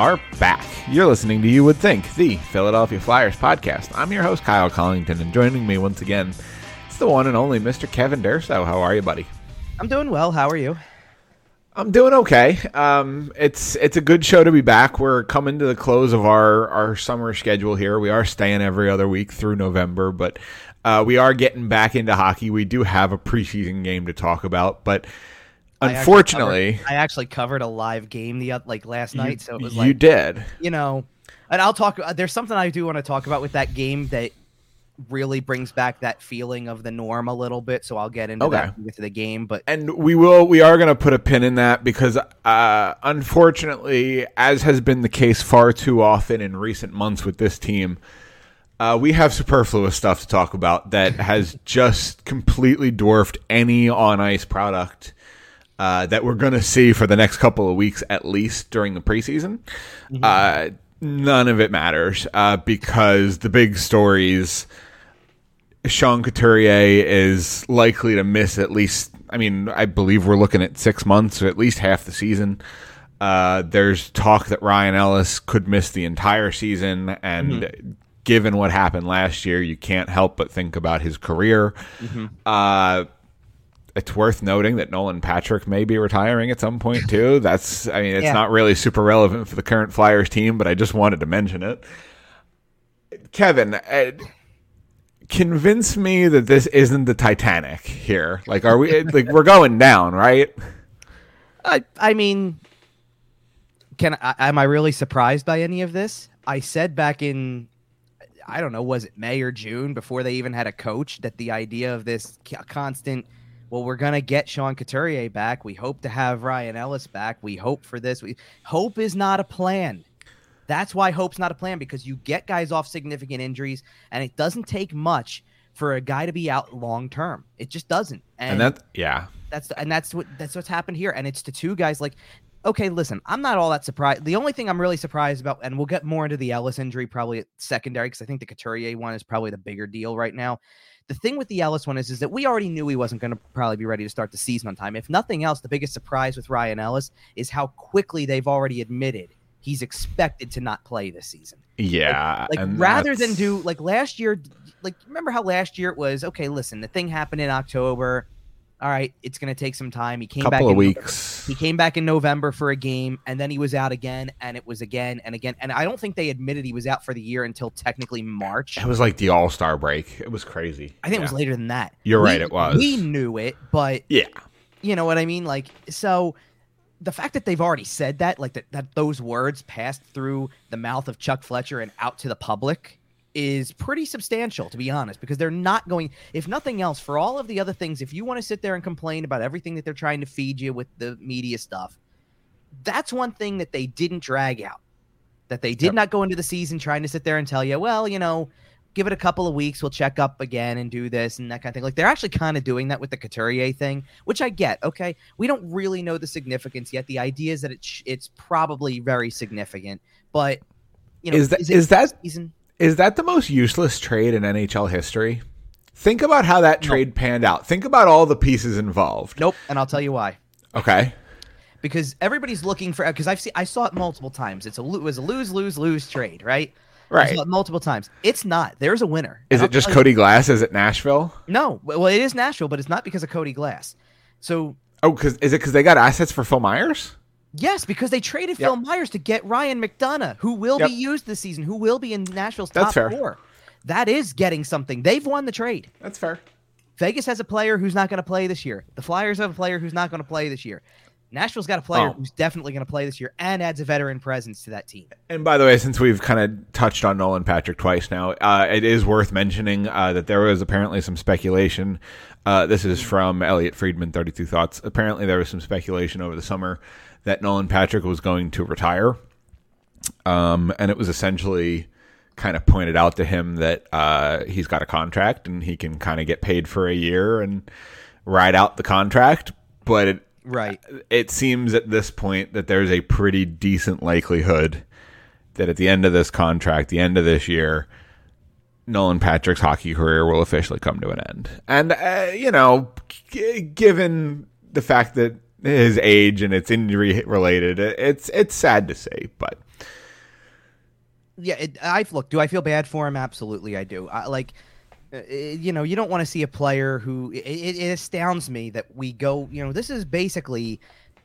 are back. You're listening to You Would Think, the Philadelphia Flyers podcast. I'm your host, Kyle Collington, and joining me once again, it's the one and only Mr. Kevin Dersow. How are you, buddy? I'm doing well. How are you? I'm doing okay. It's a good show to be back. We're coming to the close of our summer schedule here. We are staying every other week through November, but we are getting back into hockey. We do have a preseason game to talk about, but unfortunately, I actually covered a live game last night. So it was like you did, and I'll talk. There's something I do want to talk about with that game that really brings back that feeling of the norm a little bit. So I'll get into that with the game, and we are going to put a pin in that because unfortunately, as has been the case far too often in recent months with this team, we have superfluous stuff to talk about that has just completely dwarfed any on ice product that we're going to see for the next couple of weeks, at least during the preseason. Mm-hmm. None of it matters because the big stories, Sean Couturier is likely to miss at least, I believe we're looking at 6 months or at least half the season. There's talk that Ryan Ellis could miss the entire season. And given what happened last year, you can't help but think about his career. Mm-hmm. It's worth noting that Nolan Patrick may be retiring at some point too. It's not really super relevant for the current Flyers team, but I just wanted to mention it. Kevin, convince me that this isn't the Titanic here. We're going down, right? Am I really surprised by any of this? I said back in, I don't know, was it May or June before they even had a coach, that the idea of this constant, well, we're going to get Sean Couturier back, we hope to have Ryan Ellis back, we hope for this. Hope is not a plan. That's why hope's not a plan, because you get guys off significant injuries, and it doesn't take much for a guy to be out long term. It just doesn't. That's what's happened here. And it's to two guys. I'm not all that surprised. The only thing I'm really surprised about, and we'll get more into the Ellis injury probably at secondary, because I think the Couturier one is probably the bigger deal right now. The thing with the Ellis one is that we already knew he wasn't going to probably be ready to start the season on time. If nothing else, the biggest surprise with Ryan Ellis is how quickly they've already admitted he's expected to not play this season. Yeah. Remember how last year it was, the thing happened in October. All right, it's going to take some time. He came back in weeks. He came back in November for a game, and then he was out again, and it was again and again. And I don't think they admitted he was out for the year until technically March. It was like the All-Star break. It was crazy. I think it was later than that. You're right, it was. We knew it, but yeah, you know what I mean? So the fact that they've already said that, that those words passed through the mouth of Chuck Fletcher and out to the public is pretty substantial, to be honest, because they're not going, if nothing else, for all of the other things, if you want to sit there and complain about everything that they're trying to feed you with the media stuff, that's one thing that they didn't drag out, that they did not go into the season trying to sit there and tell you, give it a couple of weeks, we'll check up again and do this and that kind of thing. They're actually kind of doing that with the Couturier thing, which I get. Okay, we don't really know the significance yet. The idea is that it's probably very significant, but is that the most useless trade in NHL history? Think about how that trade panned out. Think about all the pieces involved. Nope, and I'll tell you why. Okay. Because everybody's looking for – because I saw it multiple times. It was a lose-lose-lose trade, right? Right. I saw it multiple times. It's not. There's a winner. Is it just Cody Glass? Is it Nashville? No. Well, it is Nashville, but it's not because of Cody Glass. So – oh, because they got assets for Phil Myers? Yes, because they traded Phil Myers to get Ryan McDonagh, who will be used this season, who will be in Nashville's top four. That is getting something. They've won the trade. That's fair. Vegas has a player who's not going to play this year. The Flyers have a player who's not going to play this year. Nashville's got a player who's definitely going to play this year and adds a veteran presence to that team. And by the way, since we've kind of touched on Nolan Patrick twice now, it is worth mentioning that there was apparently some speculation. This is from Elliot Friedman, 32 Thoughts. Apparently there was some speculation over the summer that Nolan Patrick was going to retire. And it was essentially kind of pointed out to him that he's got a contract and he can kind of get paid for a year and ride out the contract. But it seems at this point that there's a pretty decent likelihood that at the end of this contract, the end of this year, Nolan Patrick's hockey career will officially come to an end. And, given the fact that his age and it's injury related. It's sad to say, but yeah, do I feel bad for him? Absolutely, I do. You don't want to see a player who it astounds me that we go. You know, this is basically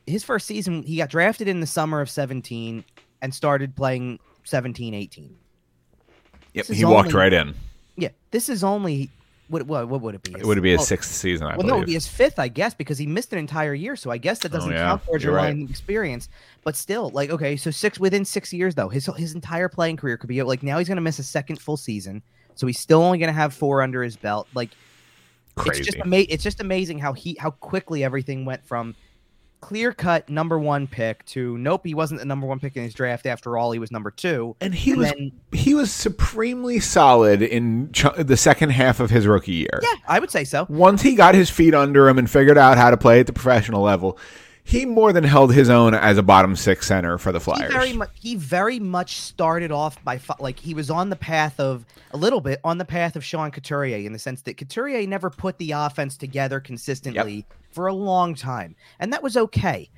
his first season. He got drafted in the summer of 17 and started playing 17-18. Yep, he walked right in. Yeah, this is only. What would it be? It would be his sixth season, I believe. No, it would be his fifth, I guess, because he missed an entire year. So I guess that doesn't count towards your line experience. But still, so within 6 years, though, his entire playing career could be, now he's going to miss a second full season. So he's still only going to have 4 under his belt. Crazy. It's just amazing how quickly everything went from clear-cut number 1 pick to, nope, he wasn't the number 1 pick in his draft. After all, he was number 2. And he was supremely solid in the second half of his rookie year. Yeah, I would say so. Once he got his feet under him and figured out how to play at the professional level, he more than held his own as a bottom 6 center for the Flyers. He very much started off by he was on the path of Sean Couturier, in the sense that Couturier never put the offense together consistently. Yep. For a long time, and that was okay.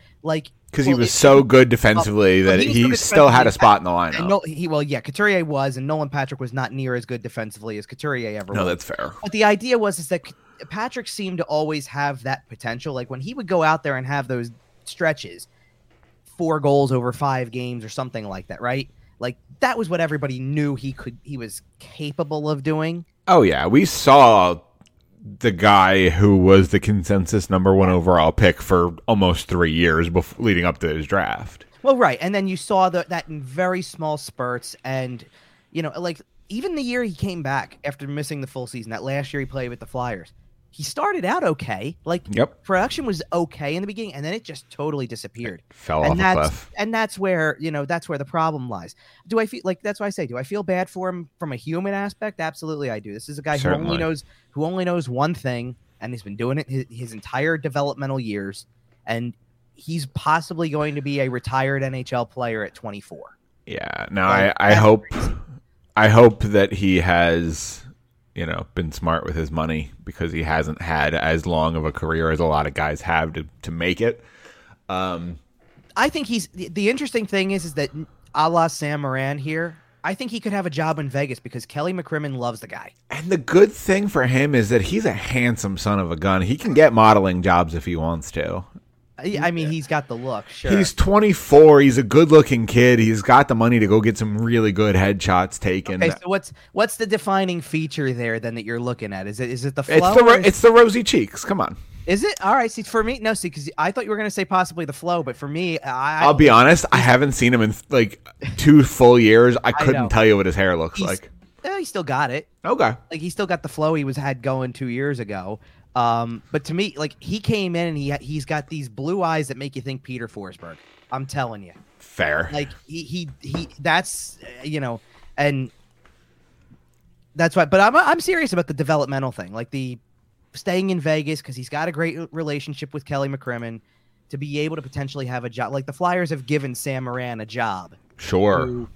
He was so good defensively that he still had a spot in the lineup. Couturier was, and Nolan Patrick was not near as good defensively as Couturier ever was. No, that's fair. But the idea was that Patrick seemed to always have that potential. When he would go out there and have those stretches, 4 goals over 5 games or something like that, right? That was what everybody knew he was capable of doing. Oh yeah, we saw the guy who was the consensus number 1 overall pick for almost 3 years leading up to his draft. Well, right. And then you saw that in very small spurts. And, even the year he came back after missing the full season, that last year he played with the Flyers, he started out okay. Production was okay in the beginning, and then it just totally disappeared. It fell off a cliff. And that's where, that's where the problem lies. Do I feel that's why I say, do I feel bad for him from a human aspect? Absolutely, I do. This is a guy who only knows one thing, and he's been doing it his entire developmental years, and he's possibly going to be a retired NHL player at 24. Yeah. Now I hope that he has been smart with his money, because he hasn't had as long of a career as a lot of guys have to make it. I think the interesting thing is that a la Sam Morin here, I think he could have a job in Vegas because Kelly McCrimmon loves the guy. And the good thing for him is that he's a handsome son of a gun. He can get modeling jobs if he wants to. I mean, he's got the look, sure. He's 24. He's a good-looking kid. He's got the money to go get some really good headshots taken. Okay, so what's the defining feature there then that you're looking at? Is it the flow? It's the rosy cheeks. Come on. Is it? All right. See, for me, no. See, because I thought you were going to say possibly the flow, but for me, I'll be honest. I haven't seen him in 2 full years. I couldn't tell you what his hair looks like. He still got it. Okay. He still got the flow he had going 2 years ago. But to me, he came in and he's got these blue eyes that make you think Peter Forsberg. I'm telling you. Fair. He that's, and that's why, but I'm serious about the developmental thing, the staying in Vegas, cause he's got a great relationship with Kelly McCrimmon to be able to potentially have a job. The Flyers have given Sam Morin a job. Sure. To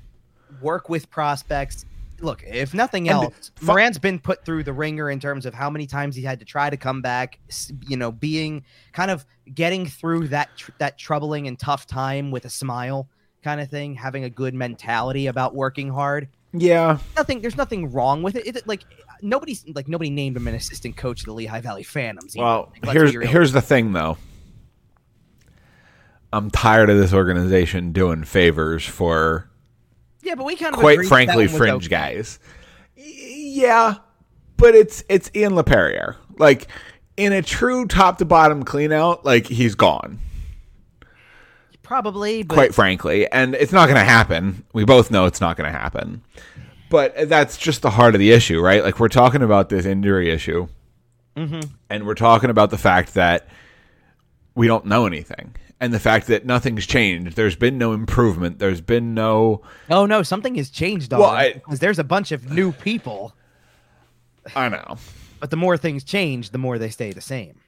work with prospects. Look, if nothing else, Moran's been put through the ringer in terms of how many times he had to try to come back, being kind of getting through that troubling and tough time with a smile kind of thing, having a good mentality about working hard. Yeah. There's nothing wrong with it. Nobody named him an assistant coach of the Lehigh Valley Phantoms. Well, here's the thing, though. I'm tired of this organization doing favors for... Yeah, but we kind of quite frankly fringe guys. Yeah, but it's Ian LaPerriere. In a true top to bottom clean out, he's gone. Probably, but... quite frankly, and it's not going to happen. We both know it's not going to happen. But that's just the heart of the issue, right? We're talking about this injury issue, and we're talking about the fact that we don't know anything. And the fact that nothing's changed. There's been no improvement. There's been no... Oh, no. Something has changed, though. Well, because there's a bunch of new people. I know. But the more things change, the more they stay the same.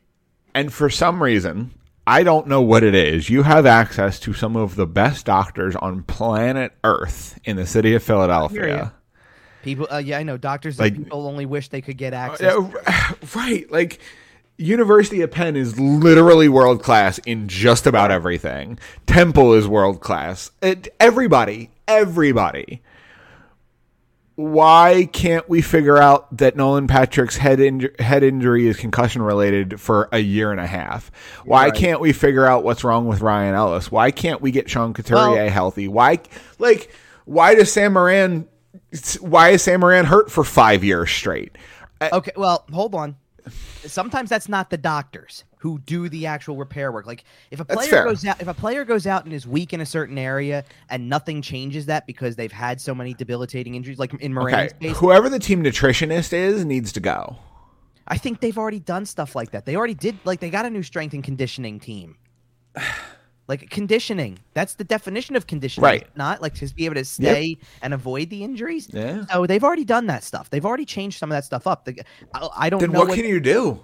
And for some reason, I don't know what it is. You have access to some of the best doctors on planet Earth in the city of Philadelphia. People, I know. Doctors that people only wish they could get access to. Right. University of Penn is literally world class in just about everything. Temple is world class. Everybody. Why can't we figure out that Nolan Patrick's head injury is concussion related for a year and a half? Why can't we figure out what's wrong with Ryan Ellis? Why can't we get Sean Couturier healthy? Why is Sam Morin hurt for 5 years straight? Okay, well, hold on. Sometimes that's not the doctors who do the actual repair work. Like if a player goes out and is weak in a certain area and nothing changes that because they've had so many debilitating injuries, like in Moran's case, whoever the team nutritionist is needs to go. I think they've already done stuff like that. They already did. Like they got a new strength and conditioning team. Like conditioning. That's the definition of conditioning. Right. Not like just be able to stay and avoid the injuries. Yeah. So they've already done that stuff. They've already changed some of that stuff up. What can you do?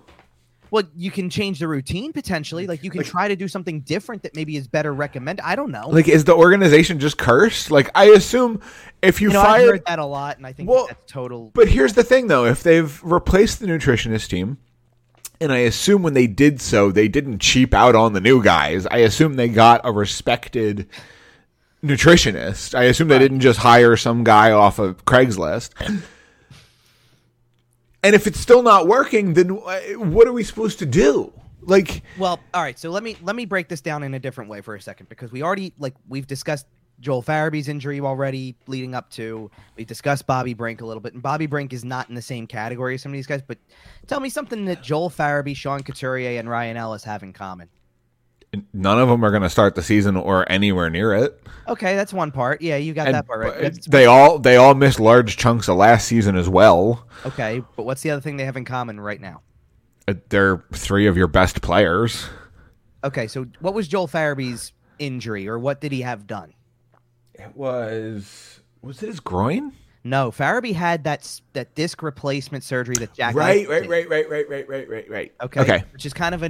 Well, you can change the routine potentially. Like you can try to do something different that maybe is better recommended. I don't know. Like is the organization just cursed? Like I assume if you fired. I've heard that a lot and I think that's total. But here's the thing though. If they've replaced the nutritionist team. And I assume when they did so, they didn't cheap out on the new guys. I assume they got a respected nutritionist. I assume they didn't just hire some guy off of Craigslist. And if it's still not working, then what are we supposed to do? Like, well, all right. So let me break this down in a different way for a second, because we already we've discussed Joel Farabee's injury already leading up to. We discussed Bobby Brink a little bit, and Bobby Brink is not in the same category as some of these guys, but tell me something that Joel Farabee, Sean Couturier, and Ryan Ellis have in common. None of them are going to start the season or anywhere near it. Okay, that's one part. Yeah, you got that part right. They all missed large chunks of last season as well. Okay, but what's the other thing they have in common right now? They're three of your best players. Okay, so what was Joel Farabee's injury, or what did he have done? It was it his groin? No, Farabee had that disc replacement surgery that Jack. Right. Okay. Which is kind of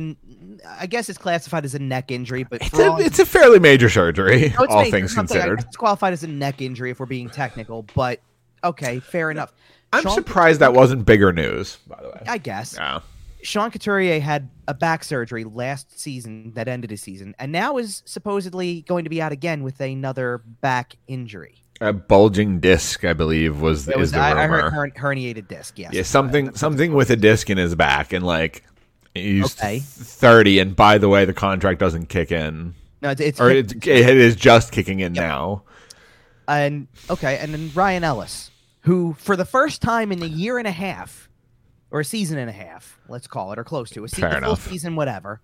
I guess it's classified as a neck injury, but it's a fairly major surgery, all things considered. It's qualified as a neck injury if we're being technical, but okay, fair enough. I'm surprised that wasn't bigger news, by the way. I guess. Yeah. Sean Couturier had a back surgery last season that ended his season, and now is supposedly going to be out again with another back injury. A bulging disc, I believe, was the rumor. I heard herniated disc, yes. Yeah, something with a disc in his back, and like he's 30, and by the way, the contract doesn't kick in. No, it is just kicking in now. And then Ryan Ellis, who for the first time in a year and a half. Or a season and a half, let's call it, or close to. Fair enough. Full season, whatever.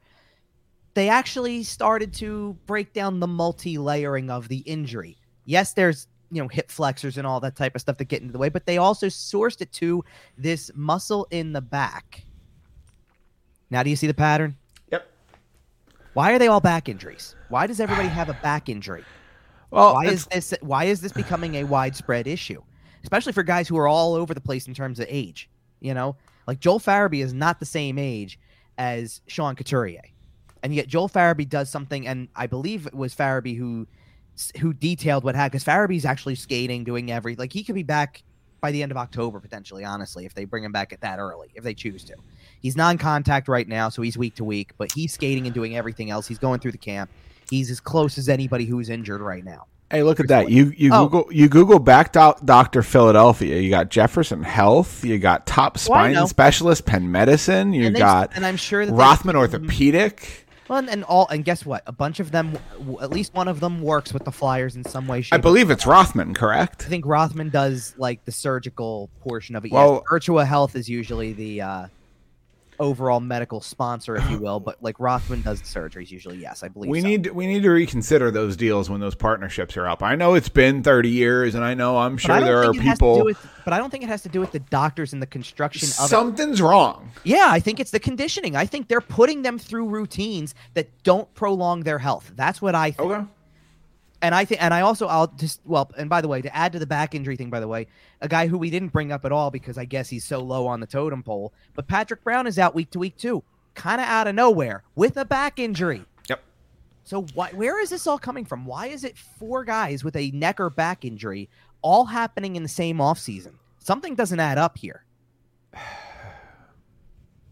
They actually started to break down the multi-layering of the injury. Yes, there's hip flexors and all that type of stuff that get into the way, but they also sourced it to this muscle in the back. Now, do you see the pattern? Yep. Why are they all back injuries? Why does everybody have a back injury? Well, why is this becoming a widespread issue? Especially for guys who are all over the place in terms of age, Like Joel Farabee is not the same age as Sean Couturier, and yet Joel Farabee does something, and I believe it was Farabee who detailed what happened, because Farabee's actually skating, doing everything. Like he could be back by the end of October potentially, honestly, if they bring him back at that early, if they choose to. He's non-contact right now, so he's week to week, but he's skating and doing everything else. He's going through the camp. He's as close as anybody who's injured right now. Hey, look at that. You Google back Dr. Philadelphia. You got Jefferson Health. You got top spine specialist, Penn Medicine. And I'm sure that Rothman Orthopedic. Well, and guess what? A bunch of them, at least one of them works with the Flyers in some way, shape, I believe it's Rothman, correct? I think Rothman does like the surgical portion of it. Well, yes, Virtua Health is usually the overall medical sponsor, if you will, but like Rothman does the surgeries usually. Yes, I believe we need to reconsider those deals when those partnerships are up. I know it's been 30 years, and I know I'm sure there are people, but I don't think it has to do with the doctors and the construction of it. Something's wrong. Yeah, I think it's the conditioning. I think they're putting them through routines that don't prolong their health. That's what I think. Okay. And I think, and I also, I'll just, well, and by the way, to add to the back injury thing, by the way, a guy who we didn't bring up at all because I guess he's so low on the totem pole, but Patrick Brown is out week to week too, kind of out of nowhere with a back injury. Yep. So where is this all coming from? Why is it four guys with a neck or back injury all happening in the same offseason? Something doesn't add up here.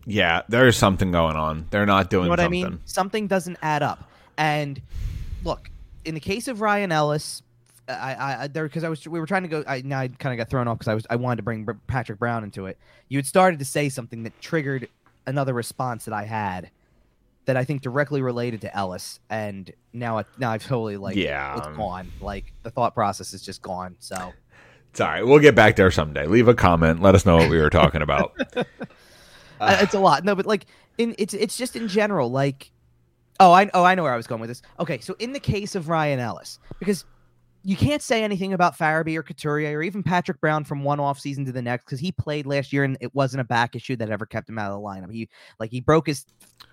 Yeah, there is something going on. They're not doing something. You know what I mean? Something doesn't add up. And look, in the case of Ryan Ellis, we were trying to go, now I kind of got thrown off because I wanted to bring Patrick Brown into it. You had started to say something that triggered another response that I had that I think directly related to Ellis, and now I've totally it's gone. Like the thought process is just gone. So it's all right. We'll get back there someday. Leave a comment. Let us know what we were talking about. It's a lot. No, but it's just in general. Like, I know where I was going with this. Okay, so in the case of Ryan Ellis, because you can't say anything about Farabee or Couturier or even Patrick Brown from one off season to the next because he played last year and it wasn't a back issue that ever kept him out of the lineup. He broke his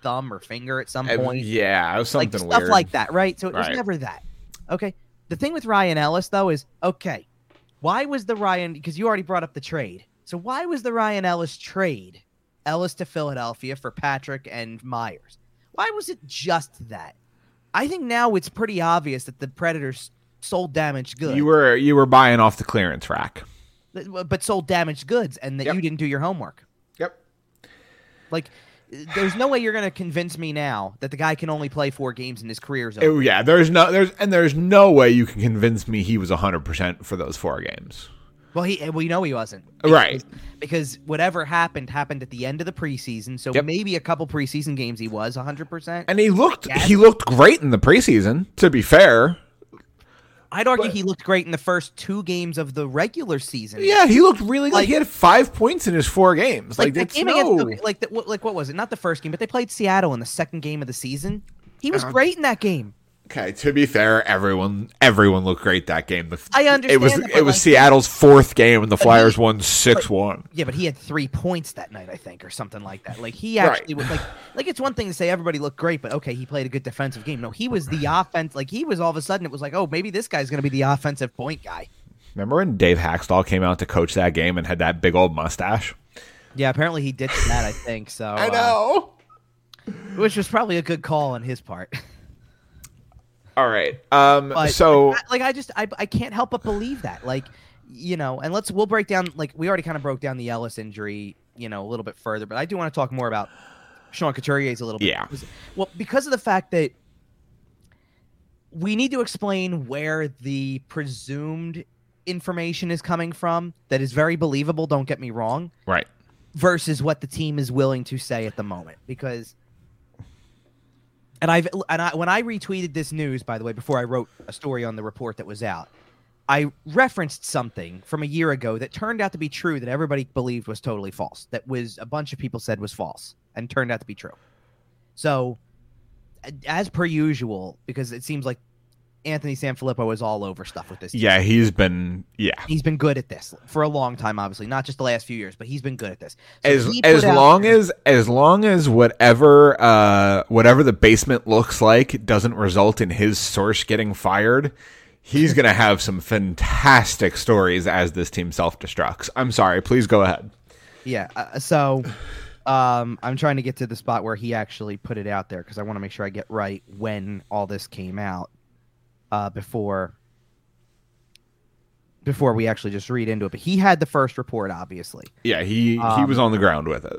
thumb or finger at some point. Yeah, it was something weird. Stuff like that, right? So it was never that. Okay. The thing with Ryan Ellis, though, is, okay, why was the Ryan – because you already brought up the trade. So why was the Ryan Ellis trade, Ellis to Philadelphia for Patrick and Myers? Why was it just that? I think now it's pretty obvious that the Predators – sold damaged goods. You were buying off the clearance rack, but sold damaged goods, and that you didn't do your homework. Yep. Like, there's no way you're going to convince me now that the guy can only play 4 games in his career's. Oh yeah, there's no way you can convince me he was 100% for those 4 games. Well, we know he wasn't. Right. Because whatever happened at the end of the preseason. So maybe a couple preseason games he was 100%. And he looked great in the preseason. To be fair. I'd argue he looked great in the first 2 games of the regular season. Yeah, he looked really good. He had 5 points in his 4 games. What was it? Not the first game, but they played Seattle in the second game of the season. He was great in that game. Okay, to be fair, everyone looked great that game. I understand. It was Seattle's 4th game, and the Flyers won 6-1. Yeah, but he had 3 points that night, I think, or something like that. Like he actually was like it's one thing to say everybody looked great, but okay, he played a good defensive game. No, he was the offense. Like he was all of a sudden, it was like, oh, maybe this guy's going to be the offensive point guy. Remember when Dave Haxtell came out to coach that game and had that big old mustache? Yeah, apparently he ditched that. I think so. I know, which was probably a good call on his part. All right. I can't help but believe that, and we'll break down, we already kind of broke down the Ellis injury, a little bit further, but I do want to talk more about Sean Couturier's a little bit. Yeah. Well, because of the fact that we need to explain where the presumed information is coming from that is very believable. Don't get me wrong. Right. Versus what the team is willing to say at the moment, because. And when I retweeted this news, by the way, before I wrote a story on the report that was out, I referenced something from a year ago that turned out to be true that everybody believed was totally false. That was a bunch of people said was false and turned out to be true. So, as per usual, because it seems like Anthony Sanfilippo is all over stuff with this. Yeah, team. He's been good at this for a long time, obviously, not just the last few years, but he's been good at this. So as long as whatever the basement looks like doesn't result in his source getting fired, he's going to have some fantastic stories as this team self-destructs. I'm sorry, please go ahead. Yeah, I'm trying to get to the spot where he actually put it out there because I want to make sure I get right when all this came out. Before we actually just read into it, but he had the first report, obviously. Yeah, he was on the ground with it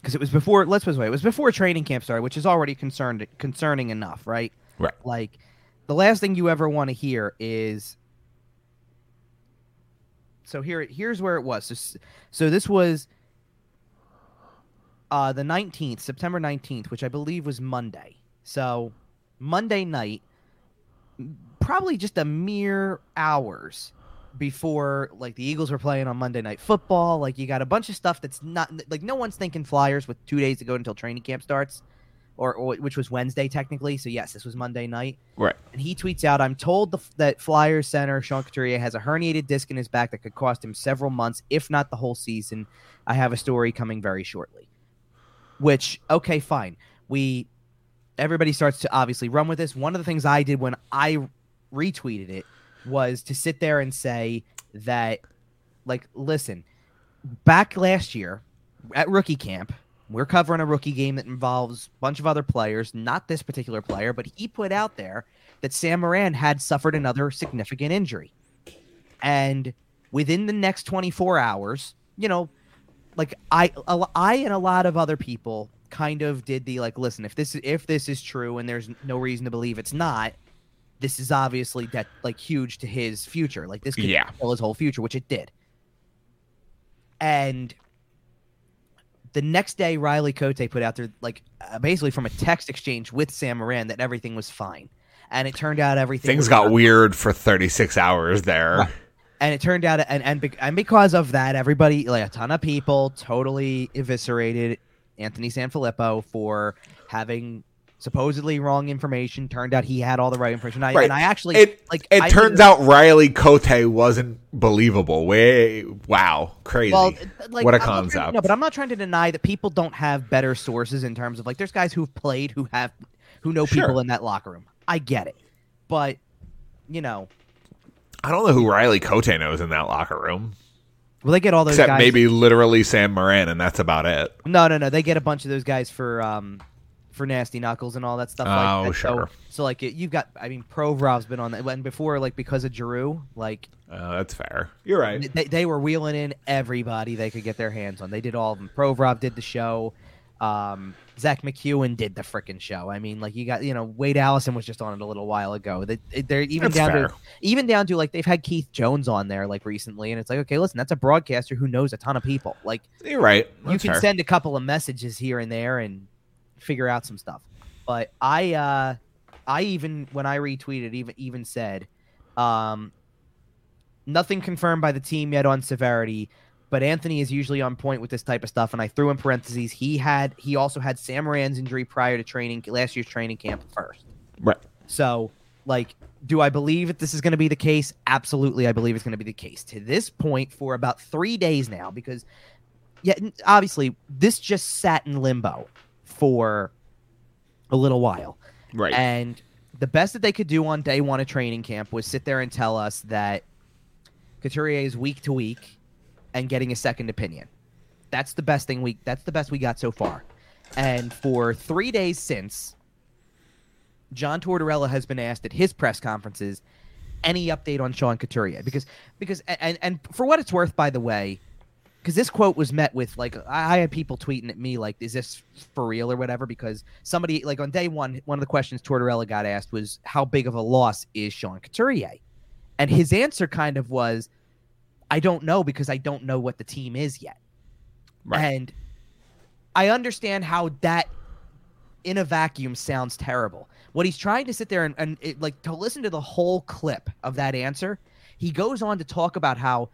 because it was before. Let's put it this way: it was before training camp started, which is already concerning enough, right? Right. Like the last thing you ever want to hear is. So here's where it was. So this was. The 19th, September 19th, which I believe was Monday. So Monday night, probably just a mere hours before, the Eagles were playing on Monday Night Football. You got a bunch of stuff that's not, no one's thinking Flyers with 2 days to go until training camp starts, or which was Wednesday technically. So yes, this was Monday night. Right. And he tweets out, I'm told that Flyers center Sean Couturier has a herniated disc in his back that could cost him several months, if not the whole season. I have a story coming very shortly. Which, okay, fine. Everybody starts to obviously run with this. One of the things I did when I retweeted it was to sit there and say that, listen, back last year at rookie camp, we're covering a rookie game that involves a bunch of other players, not this particular player, but he put out there that Sam Morin had suffered another significant injury. And within the next 24 hours, you know, like I and a lot of other people kind of did the like, listen, if this is true and there's no reason to believe it's not, this is obviously that like huge to his future. Like this could kill his whole future, which it did. And the next day, Riley Cote put out there, like, basically from a text exchange with Sam Morin that everything was fine. And it turned out things got weird for 36 hours there. Right. And it turned out, and because of that, everybody, like a ton of people, totally eviscerated Anthony Sanfilippo for having supposedly wrong information. Turned out he had all the right information. It turns out Riley Cote wasn't believable. Wow, crazy! Well, like, what a concept! No, but I'm not trying to deny that people don't have better sources in terms of like there's guys who've played who know people in that locker room. I get it, but you know, I don't know who Riley Cote knows in that locker room. Well, they get all those except guys. Maybe literally Sam Morin, and that's about it. No. They get a bunch of those guys for Nasty Knuckles and all that stuff. Oh, like that. Sure. So like you've got, I mean, Provorov's been on that. And before, like because of Giroux, like. That's fair. You're right. They were wheeling in everybody they could get their hands on. They did all of them. Provorov did the show. Zach McEwen did the frickin' show. I mean, like you got, you know, Wade Allison was just on it a little while ago. They're even down to like they've had Keith Jones on there like recently, and it's like, okay, listen, that's a broadcaster who knows a ton of people. Like you're right. You can send a couple of messages here and there and figure out some stuff. But I even when I retweeted, even said, nothing confirmed by the team yet on severity. But Anthony is usually on point with this type of stuff, and I threw in parentheses he also had Sam Morin's injury prior to last year's training camp first. Right. So, like, do I believe that this is going to be the case? Absolutely, I believe it's going to be the case. To this point, for about 3 days now, because obviously this just sat in limbo for a little while. Right. And the best that they could do on day one of training camp was sit there and tell us that Couturier is week to week. And getting a second opinion. That's the best thing that's the best we got so far. And for 3 days since, John Tortorella has been asked at his press conferences any update on Sean Couturier because for what it's worth, by the way, because this quote was met with like I had people tweeting at me like, is this for real or whatever? Because somebody like on day one of the questions Tortorella got asked was how big of a loss is Sean Couturier, and his answer kind of was, I don't know because I don't know what the team is yet. Right. And I understand how that in a vacuum sounds terrible. What he's trying to sit there and to listen to the whole clip of that answer, he goes on to talk about how,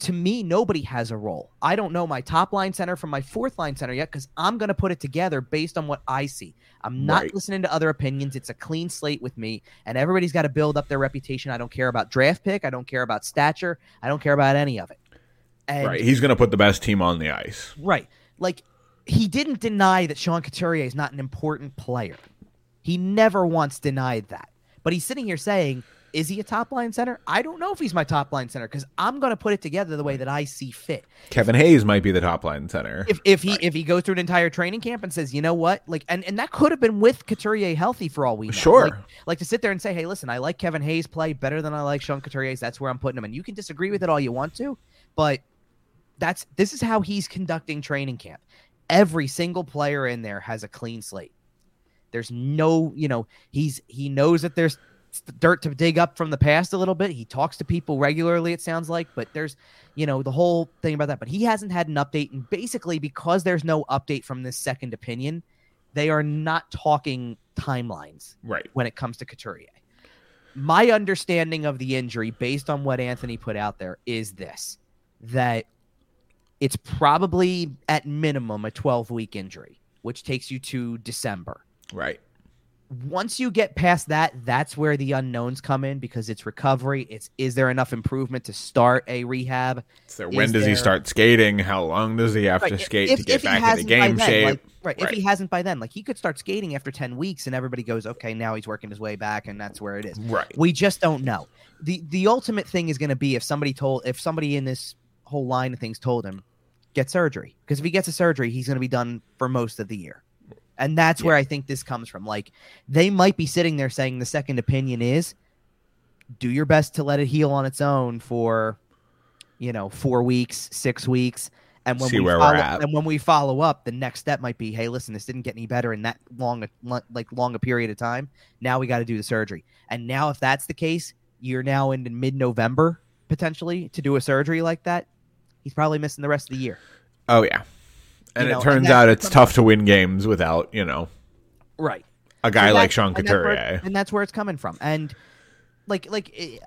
to me, nobody has a role. I don't know my top line center from my fourth line center yet because I'm going to put it together based on what I see. I'm not listening to other opinions. It's a clean slate with me, and everybody's got to build up their reputation. I don't care about draft pick. I don't care about stature. I don't care about any of it. And, he's going to put the best team on the ice. Right. Like, he didn't deny that Sean Couturier is not an important player. He never once denied that. But he's sitting here saying, is he a top-line center? I don't know if he's my top-line center because I'm going to put it together the way that I see fit. Kevin Hayes might be the top-line center. If he goes through an entire training camp and says, you know what? Like, and that could have been with Couturier healthy for all we know. Sure. Like to sit there and say, hey, listen, I like Kevin Hayes' play better than I like Sean Couturier's. That's where I'm putting him. And you can disagree with it all you want to, but this is how he's conducting training camp. Every single player in there has a clean slate. There's no, you know, he knows that there's dirt to dig up from the past a little bit. He talks to people regularly, it sounds like, but there's, you know, the whole thing about that. But he hasn't had an update, and basically because there's no update from this second opinion, they are not talking timelines when it comes to Couturier. My understanding of the injury, based on what Anthony put out there, is this: that it's probably at minimum a 12-week injury, which takes you to December. Right. Once you get past that, that's where the unknowns come in because it's recovery. Is there enough improvement to start a rehab? When does he start skating? How long does he have to skate to get back into game shape? If he hasn't by then, like he could start skating after 10 weeks and everybody goes, okay, now he's working his way back and that's where it is. Right. We just don't know. The ultimate thing is going to be if somebody in this whole line of things told him, get surgery. Because if he gets a surgery, he's going to be done for most of the year. And that's where I think this comes from. Like, they might be sitting there saying the second opinion is do your best to let it heal on its own for you know, 4 weeks, 6 weeks. And when we follow up, the next step might be, hey, listen, this didn't get any better in that long a period of time. Now we got to do the surgery. And now if that's the case, you're now in mid-November potentially to do a surgery like that. He's probably missing the rest of the year. Oh, yeah. And it turns out it's tough to win games without, you know, right, a guy like Sean Couturier. And that's where it's coming from. And like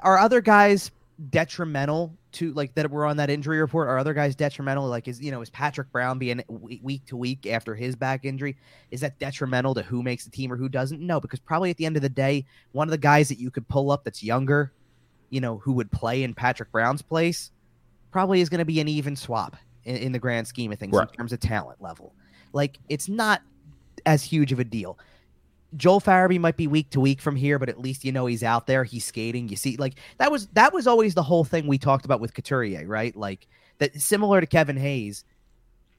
are other guys detrimental to, like, that were on that injury report? Are other guys detrimental? Like, is, you know, is Patrick Brown being week to week after his back injury, is that detrimental to who makes the team or who doesn't? No, because probably at the end of the day, one of the guys that you could pull up that's younger, you know, who would play in Patrick Brown's place, probably is going to be an even swap in the grand scheme of things, right, in terms of talent level. Like, it's not as huge of a deal. Joel Farabee might be week to week from here, but at least, you know, he's out there, he's skating. You see, like, that was always the whole thing we talked about with Couturier, right? Like, that, similar to Kevin Hayes,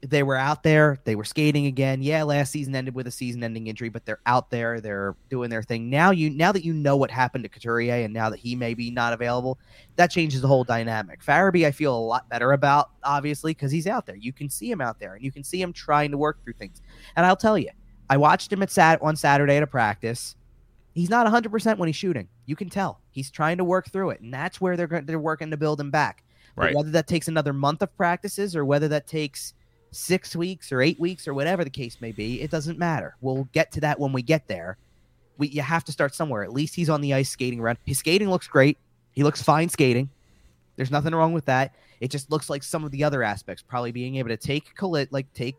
they were out there, they were skating again. Yeah, last season ended with a season-ending injury, but they're out there, they're doing their thing. Now that you know what happened to Couturier, and now that he may be not available, that changes the whole dynamic. Farabee, I feel a lot better about, obviously, because he's out there. You can see him out there, and you can see him trying to work through things. And I'll tell you, I watched him on Saturday at a practice. He's not 100% when he's shooting. You can tell. He's trying to work through it, and that's where they're working to build him back. But right, whether that takes another month of practices or whether that takes 6 weeks or 8 weeks or whatever the case may be, it doesn't matter. We'll get to that when we get there. You have to start somewhere. At least he's on the ice skating around. His skating looks great. He looks fine skating. There's nothing wrong with that. It just looks like some of the other aspects, probably being able to take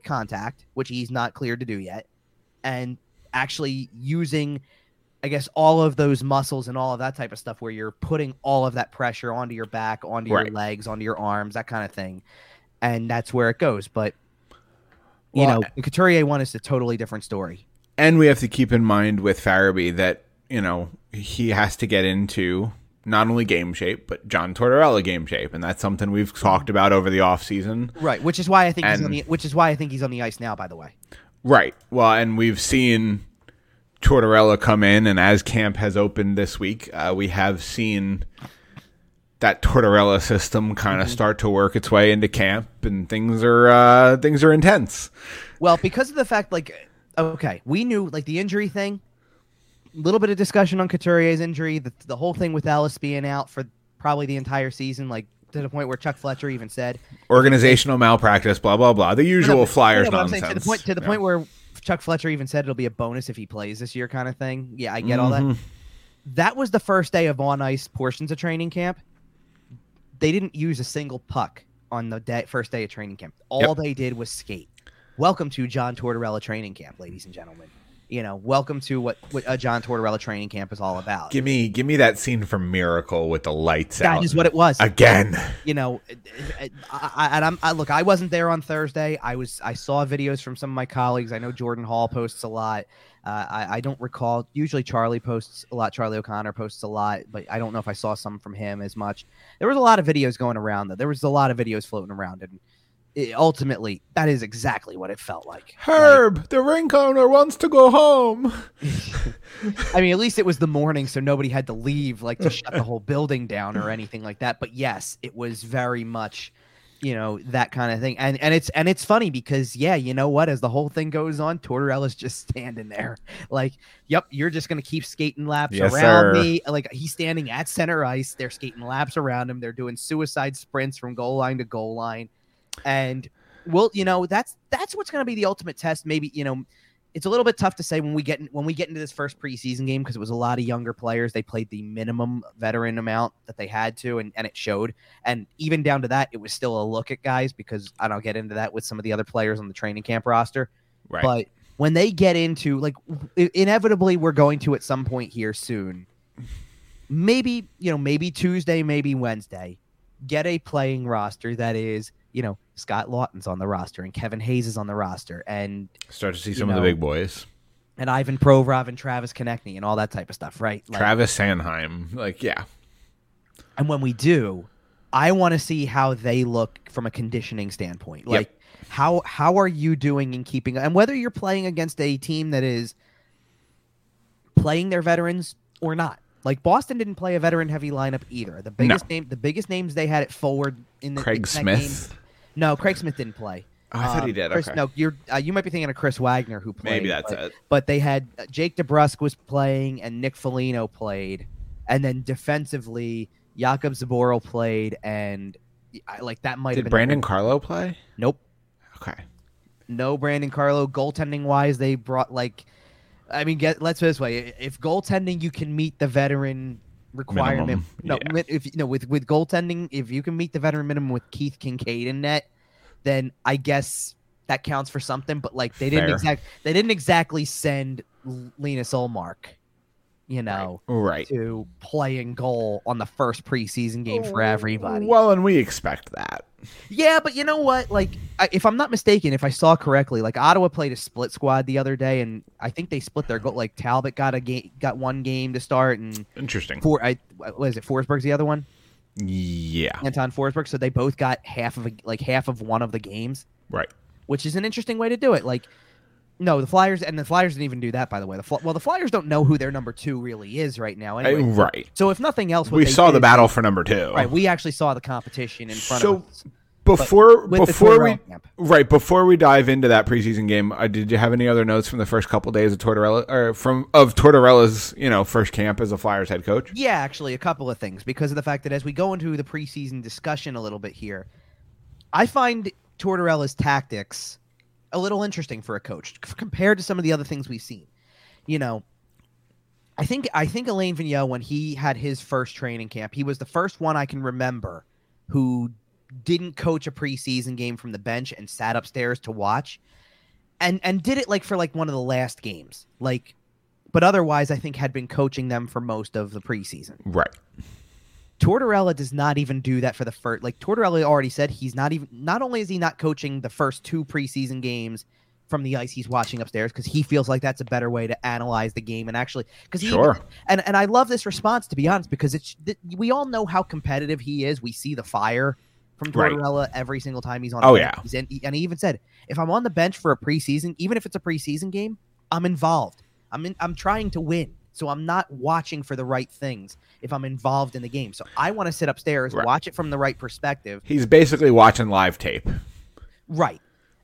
contact, which he's not cleared to do yet, and actually using, I guess, all of those muscles and all of that type of stuff where you're putting all of that pressure onto your back, onto right, your legs, onto your arms, that kind of thing. And that's where it goes. But, you know, the Couturier one is a totally different story. And we have to keep in mind with Farabee that, you know, he has to get into not only game shape, but John Tortorella game shape. And that's something we've talked about over the offseason. Right, which is why I think he's on the ice now, by the way. Right. Well, and we've seen Tortorella come in, and as camp has opened this week, we have seen that Tortorella system kind of start to work its way into camp, and things are intense. Well, because of the fact, like, okay, we knew, like, the injury thing, a little bit of discussion on Couturier's injury, the whole thing with Ellis being out for probably the entire season, like, to the point where Chuck Fletcher even said organizational malpractice, blah, blah, blah. The usual Flyers nonsense. Saying, to the point where Chuck Fletcher even said it'll be a bonus if he plays this year kind of thing. Yeah, I get all that. That was the first day of on-ice portions of training camp. They didn't use a single puck on the first day of training camp. All they did was skate. Welcome to John Tortorella training camp, ladies and gentlemen. You know, welcome to what a John Tortorella training camp is all about. Give me that scene from Miracle with the lights out. That is what it was again. You know, I wasn't there on Thursday. I saw videos from some of my colleagues. I know Jordan Hall posts a lot. I don't recall. Usually Charlie posts a lot. Charlie O'Connor posts a lot, but I don't know if I saw some from him as much. There was a lot of videos going around though. There was a lot of videos floating around, and ultimately, that is exactly what it felt like. Herb, like, the rink owner wants to go home. I mean, at least it was the morning, so nobody had to leave, like, to shut the whole building down or anything like that. But yes, it was very much, you know, that kind of thing. And it's funny because, yeah, you know what? As the whole thing goes on, Tortorella's just standing there. Like, yep, you're just going to keep skating laps around me. Like, he's standing at center ice. They're skating laps around him. They're doing suicide sprints from goal line to goal line. And we'll, you know, that's what's going to be the ultimate test. Maybe, you know, it's a little bit tough to say when we get into this first preseason game, because it was a lot of younger players. They played the minimum veteran amount that they had to, and it showed. And even down to that, it was still a look at guys, because I don't get into that with some of the other players on the training camp roster. Right. But when they get into, like, inevitably we're going to at some point here soon, maybe, you know, maybe Tuesday, maybe Wednesday, get a playing roster that is, you know, Scott Lawton's on the roster and Kevin Hayes is on the roster, and start to see some of the big boys, and Ivan Provorov and Travis Konechny and all that type of stuff, right? Like, Travis Sanheim, like, yeah. And when we do, I want to see how they look from a conditioning standpoint. Like, how are you doing in keeping, and whether you're playing against a team that is playing their veterans or not. Like Boston didn't play a veteran heavy lineup either. The biggest name, the biggest names they had at forward in the Craig Smith game. No, Craig Smith didn't play. Oh, I thought he did. Chris, okay. No, you're you might be thinking of Chris Wagner who played. Maybe that's it. But they had Jake DeBrusk was playing and Nick Foligno played, and then defensively Jakub Zboril played, and like that might have been. Did Brandon Carlo play? Nope. Okay. No Brandon Carlo. Goaltending wise, they brought like. I mean, let's put it this way: if goaltending, you can meet the veteran requirement. Minimum. No, yeah. With goaltending, if you can meet the veteran minimum with Keith Kincaid in net, then I guess that counts for something. But like, they didn't exactly send Linus Ullmark, right, to play in goal on the first preseason game for everybody. Well, and we expect that. Yeah, but you know what? Like, if I'm not mistaken, if I saw correctly, like Ottawa played a split squad the other day, and I think they split their goal. Like Talbot got one game to start, and interesting. Forsberg's the other one. Yeah, Anton Forsberg. So they both got half of one of the games, right? Which is an interesting way to do it. Like, no, the Flyers didn't even do that. By the way, the Flyers don't know who their number two really is right now, anyway. Right. So if nothing else, we saw the battle for number two. Right. We actually saw the competition in front of us. Before we dive into that preseason game, did you have any other notes from the first couple days of Tortorella or of Tortorella's first camp as a Flyers head coach? Yeah, actually, a couple of things because of the fact that as we go into the preseason discussion a little bit here, I find Tortorella's tactics a little interesting for a coach compared to some of the other things we've seen. I think Alain Vigneault, when he had his first training camp, he was the first one I can remember who didn't coach a preseason game from the bench and sat upstairs to watch and did it like for like one of the last games, like, but otherwise I think had been coaching them for most of the preseason. Right. Tortorella does not even do that for the first, like Tortorella already said, he's not only is he not coaching the first two preseason games from the ice, he's watching upstairs because he feels like that's a better way to analyze the game. And actually, because and I love this response, to be honest, because we all know how competitive he is. We see the fire from Tortorella every single time he's on. Oh, yeah. And he even said, if I'm on the bench for a preseason, even if it's a preseason game, I'm involved. I'm trying to win. So I'm not watching for the right things if I'm involved in the game. So I want to sit upstairs, watch it from the right perspective. He's basically watching live tape. Right.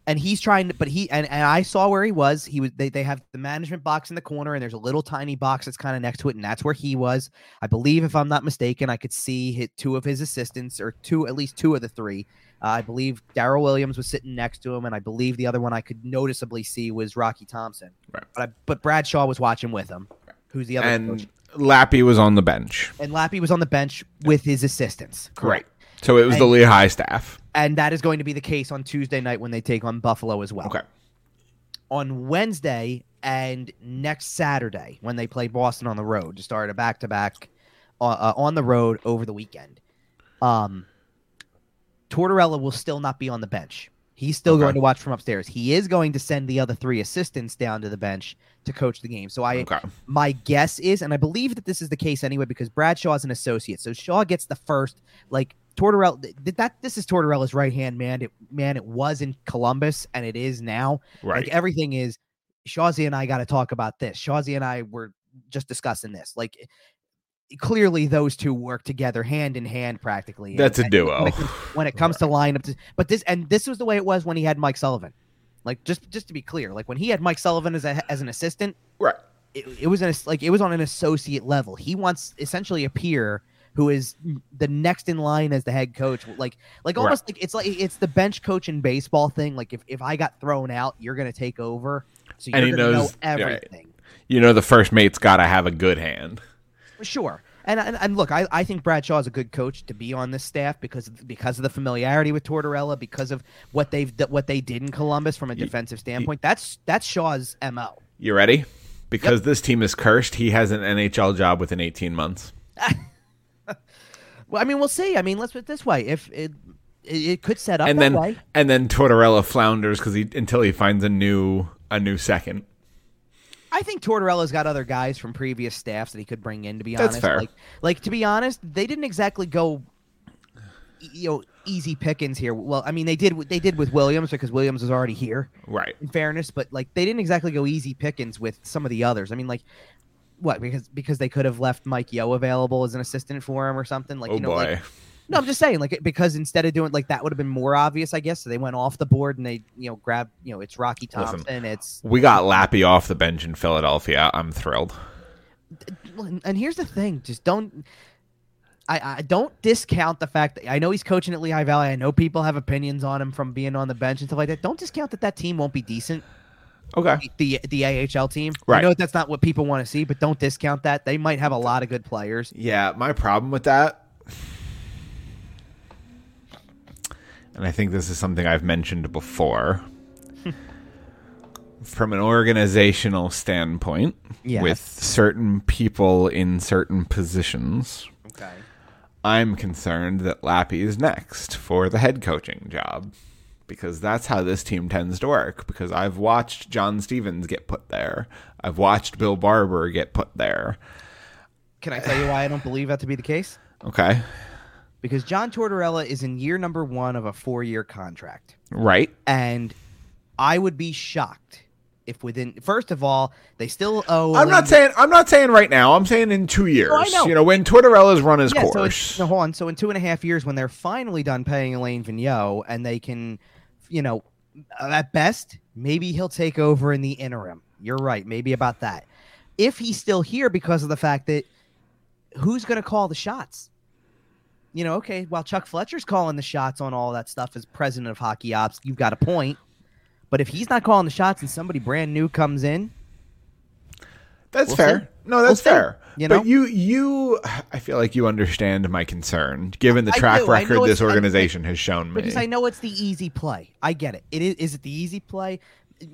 And he's trying to, but and I saw where he was. They have the management box in the corner, and there's a little tiny box that's kind of next to it, and that's where he was. I believe, if I'm not mistaken, I could see two of his assistants, or at least two of the three. I believe Darryl Williams was sitting next to him, and I believe the other one I could noticeably see was Rocky Thompson. Right. But Brad Shaw was watching with him, who's the other coach. Lappy was on the bench. And Lappy was on the bench with his assistants. Correct. Right. So it was the Lehigh staff. And that is going to be the case on Tuesday night when they take on Buffalo as well. Okay. On Wednesday and next Saturday when they play Boston on the road to start a back-to-back on the road over the weekend, Tortorella will still not be on the bench. He's still going to watch from upstairs. He is going to send the other three assistants down to the bench to coach the game. So my guess is, and I believe that this is the case anyway, because Bradshaw is an associate. So Shaw gets the first, like, Tortorella, this is Tortorella's right-hand man. It was in Columbus, and it is now. Right. Like, everything is, Shawzy and I got to talk about this. Shawzy and I were just discussing this. Like, clearly those two work together hand-in-hand practically. That's a duo. When it comes to lineups. But this was the way it was when he had Mike Sullivan. Like, just to be clear, like, when he had Mike Sullivan as an assistant, right? It was on an associate level. He wants essentially a peer who is the next in line as the head coach. Like almost it's the bench coach in baseball thing. Like, if I got thrown out, you're going to take over. So you're going to know everything. Yeah, the first mate's got to have a good hand. Sure. And look, I think Brad Shaw is a good coach to be on this staff because of the familiarity with Tortorella, because of what they did in Columbus from a defensive standpoint. That's Shaw's MO. You ready? Because this team is cursed. He has an NHL job within 18 months. Well, I mean, we'll see. I mean, let's put it this way: if it could set up that way, and then Tortorella flounders because until he finds a new second. I think Tortorella's got other guys from previous staffs that he could bring in. To be honest, that's fair. Like to be honest, they didn't exactly go, easy pickings here. Well, I mean, they did with Williams because Williams was already here, right? In fairness, but like they didn't exactly go easy pickings with some of the others. I mean, like what? Because they could have left Mike Yeo available as an assistant for him or something. Like, no, I'm just saying, like, because instead of doing like that would have been more obvious, I guess. So they went off the board and they, grabbed, it's Rocky Thompson. Listen, we got Lappy off the bench in Philadelphia. I'm thrilled. And here's the thing. Just don't. I don't discount the fact that I know he's coaching at Lehigh Valley. I know people have opinions on him from being on the bench and stuff like that. Don't discount that team won't be decent. Okay. The AHL team. Right. I know that's not what people want to see, but don't discount that. They might have a lot of good players. Yeah. My problem with that, and I think this is something I've mentioned before, from an organizational standpoint, yes, with certain people in certain positions, okay, I'm concerned that Lappy is next for the head coaching job, because that's how this team tends to work. Because I've watched John Stevens get put there. I've watched Bill Barber get put there. Can I tell you why I don't believe that to be the case? Okay. Because John Tortorella is in year number one of a 4-year contract. Right. And I would be shocked if within, first of all, they still owe. I'm not saying right now. I'm saying in 2 years. Oh, I know. When Tortorella's run his course. So hold on. So in 2.5 years, when they're finally done paying Alain Vigneault, and they can, at best, maybe he'll take over in the interim. You're right. Maybe about that. If he's still here, because of the fact that who's going to call the shots? While Chuck Fletcher's calling the shots on all that stuff as president of hockey ops, you've got a point. But if he's not calling the shots and somebody brand new comes in, that's fair. No, that's fair. But you, I feel like you understand my concern, given the track record this organization has shown me. Because I know it's the easy play. I get it. Is it the easy play?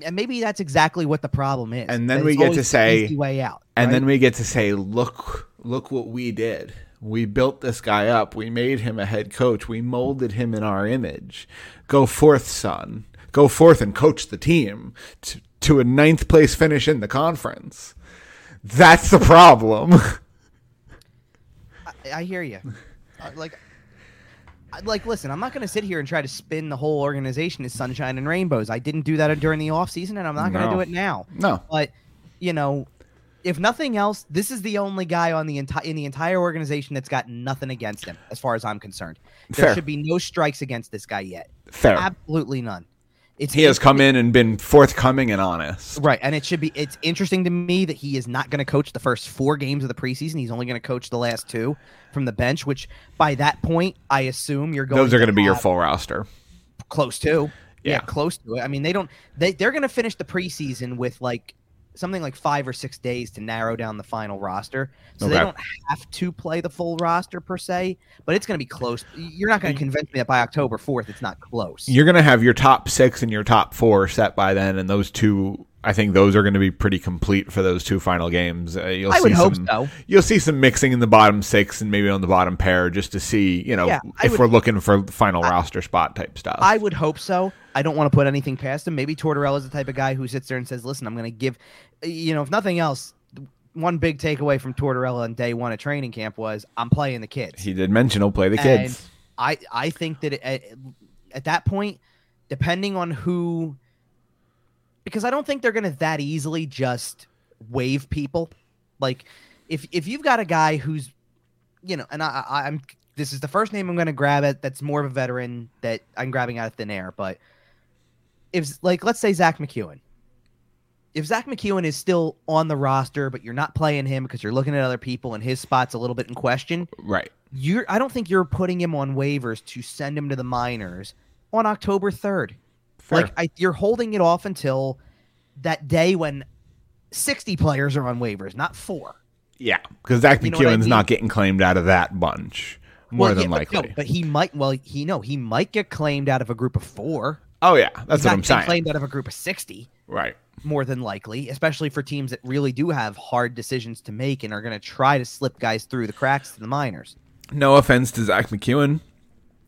And maybe that's exactly what the problem is. And then we get to say, easy way out. And then we get to say, look what we did. We built this guy up. We made him a head coach. We molded him in our image. Go forth, son. Go forth and coach the team to a 9th place finish in the conference. That's the problem. I hear you. Listen, I'm not going to sit here and try to spin the whole organization as sunshine and rainbows. I didn't do that during the offseason, and I'm not going to do it now. No. But, if nothing else, this is the only guy in the entire organization that's got nothing against him, as far as I'm concerned. There should be no strikes against this guy yet. Fair. Absolutely none. He has come in and been forthcoming and honest. Right. And it's interesting to me that he is not going to coach the first 4 games of the preseason. He's only going to coach the last 2 from the bench, which by that point, I assume those are going to be your full roster. Close to. Yeah, close to it. I mean, they're going to finish the preseason with something like 5 or 6 days to narrow down the final roster. So They don't have to play the full roster per se, but it's going to be close. You're not going to convince me that by October 4th, it's not close. You're going to have your top 6 and your top 4 set by then. And those 2, I think those are going to be pretty complete for those 2 final games. I would hope so. You'll see some mixing in the bottom 6 and maybe on the bottom pair just to see, if we're looking for final roster spot type stuff. I would hope so. I don't want to put anything past him. Maybe Tortorella's the type of guy who sits there and says, listen, I'm going to give, if nothing else, one big takeaway from Tortorella on day one of training camp was I'm playing the kids. He did mention he'll play the kids. I think that at that point, depending on who, because I don't think they're going to that easily just waive people. Like if you've got a guy who's, and I'm this is the first name I'm going to grab at that's more of a veteran that I'm grabbing out of thin air, but if let's say Zach McEwen. If Zach McEwen is still on the roster, but you're not playing him because you're looking at other people and his spot's a little bit in question, right? I don't think you're putting him on waivers to send him to the minors on October 3rd. Fair. You're holding it off until that day when 60 players are on waivers, not 4. Yeah, because Zach McEwen's not getting claimed out of that bunch more than likely. But he might. Well, he might get claimed out of a group of 4. Oh yeah, that's what I'm saying. Claimed out of a group of 60. Right. More than likely, especially for teams that really do have hard decisions to make and are going to try to slip guys through the cracks to the minors. No offense to Zach McEwen.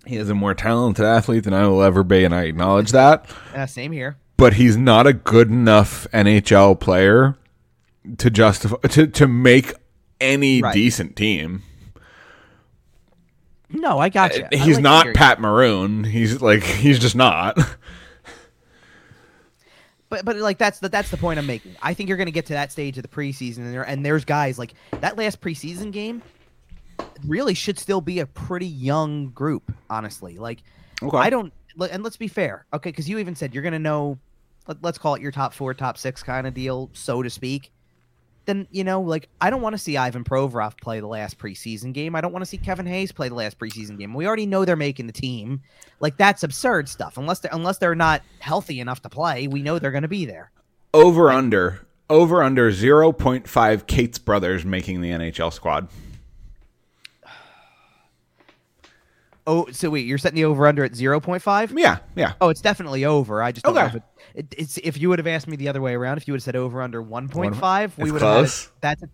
He is a more talented athlete than I will ever be, and I acknowledge that. Same here. But he's not a good enough NHL player to justify to make any decent team. No, I got you. He's not Pat Maroon. He's just not. But like that's the point I'm making. I think you're going to get to that stage of the preseason, and there's guys like that last preseason game. Really should still be a pretty young group, honestly. Like, okay. And let's be fair, okay? Because you even said you're going to know. Let's call it your top four, top six kind of deal, so to speak. Then, you know, like, I don't want to see Ivan Provorov play the last preseason game. I don't want to see Kevin Hayes play the last preseason game. We already know they're making the team. Like, that's absurd stuff. Unless they're not healthy enough to play, we know they're going to be there. Over under 0.5 Cates brothers making the NHL squad. Oh, so wait, you're setting the over under at 0.5? Yeah. Oh, it's definitely over. I just don't know if it's if you would have asked me the other way around, if you would have said over under 1.5, we would have.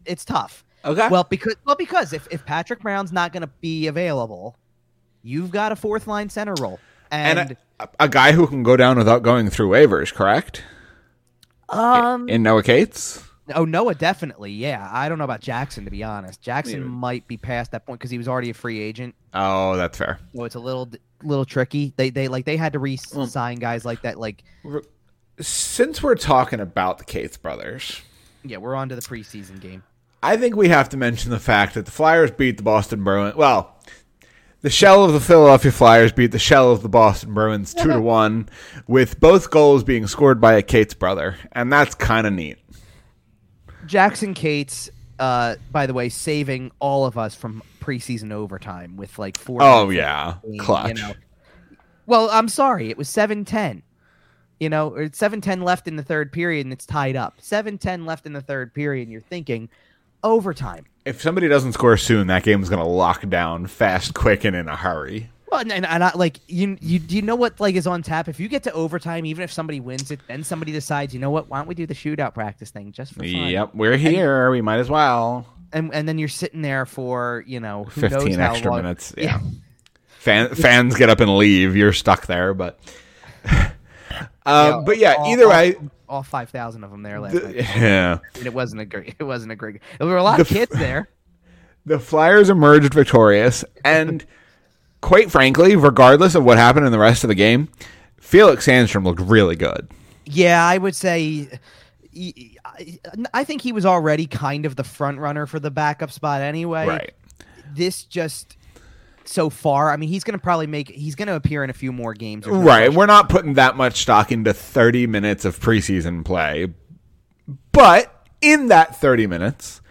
It's tough. Okay. Well, because if Patrick Brown's not going to be available, you've got a fourth line center role and a guy who can go down without going through waivers, correct? In Noah Cates. Oh, Noah, definitely. Yeah. I don't know about Jackson, to be honest. Jackson might be past that point because he was already a free agent. Oh, that's fair. So it's a little tricky. They had to re-sign guys like that. Like, since we're talking about the Cates brothers, yeah, we're on to the preseason game. I think we have to mention the fact that the Flyers beat the Boston Bruins. Well, the shell of the Philadelphia Flyers beat the shell of the Boston Bruins 2-1, with both goals being scored by a Cates brother, and that's kind of neat. Jackson Cates, by the way, saving all of us from preseason overtime with like 4. Oh yeah, clutch. You know? Well, I'm sorry, it was 7-10. You know, it's 7-10 left in the third period, and it's tied up. 7-10 left in the third period, and you're thinking overtime. If somebody doesn't score soon, that game's gonna lock down fast, quick, and in a hurry. Well, and I, like you do you know what like is on tap? If you get to overtime, even if somebody wins it, then somebody decides, you know what? Why don't we do the shootout practice thing just for fun? Yep, we're here. We might as well. And then you're sitting there for, you know, who 15 knows extra how long. Minutes. Yeah. Fans get up and leave. You're stuck there, but. But yeah, either way, all 5,000 of them there last night. Yeah, and it wasn't a great. There were a lot of kids there. The Flyers emerged victorious and. Quite frankly, regardless of what happened in the rest of the game, Felix Sandstrom looked really good. Yeah, I would say I think he was already kind of the front runner for the backup spot anyway. Right. This just so far, I mean, he's going to appear in a few more games. Right. We're not putting that much stock into 30 minutes of preseason play, but in that 30 minutes,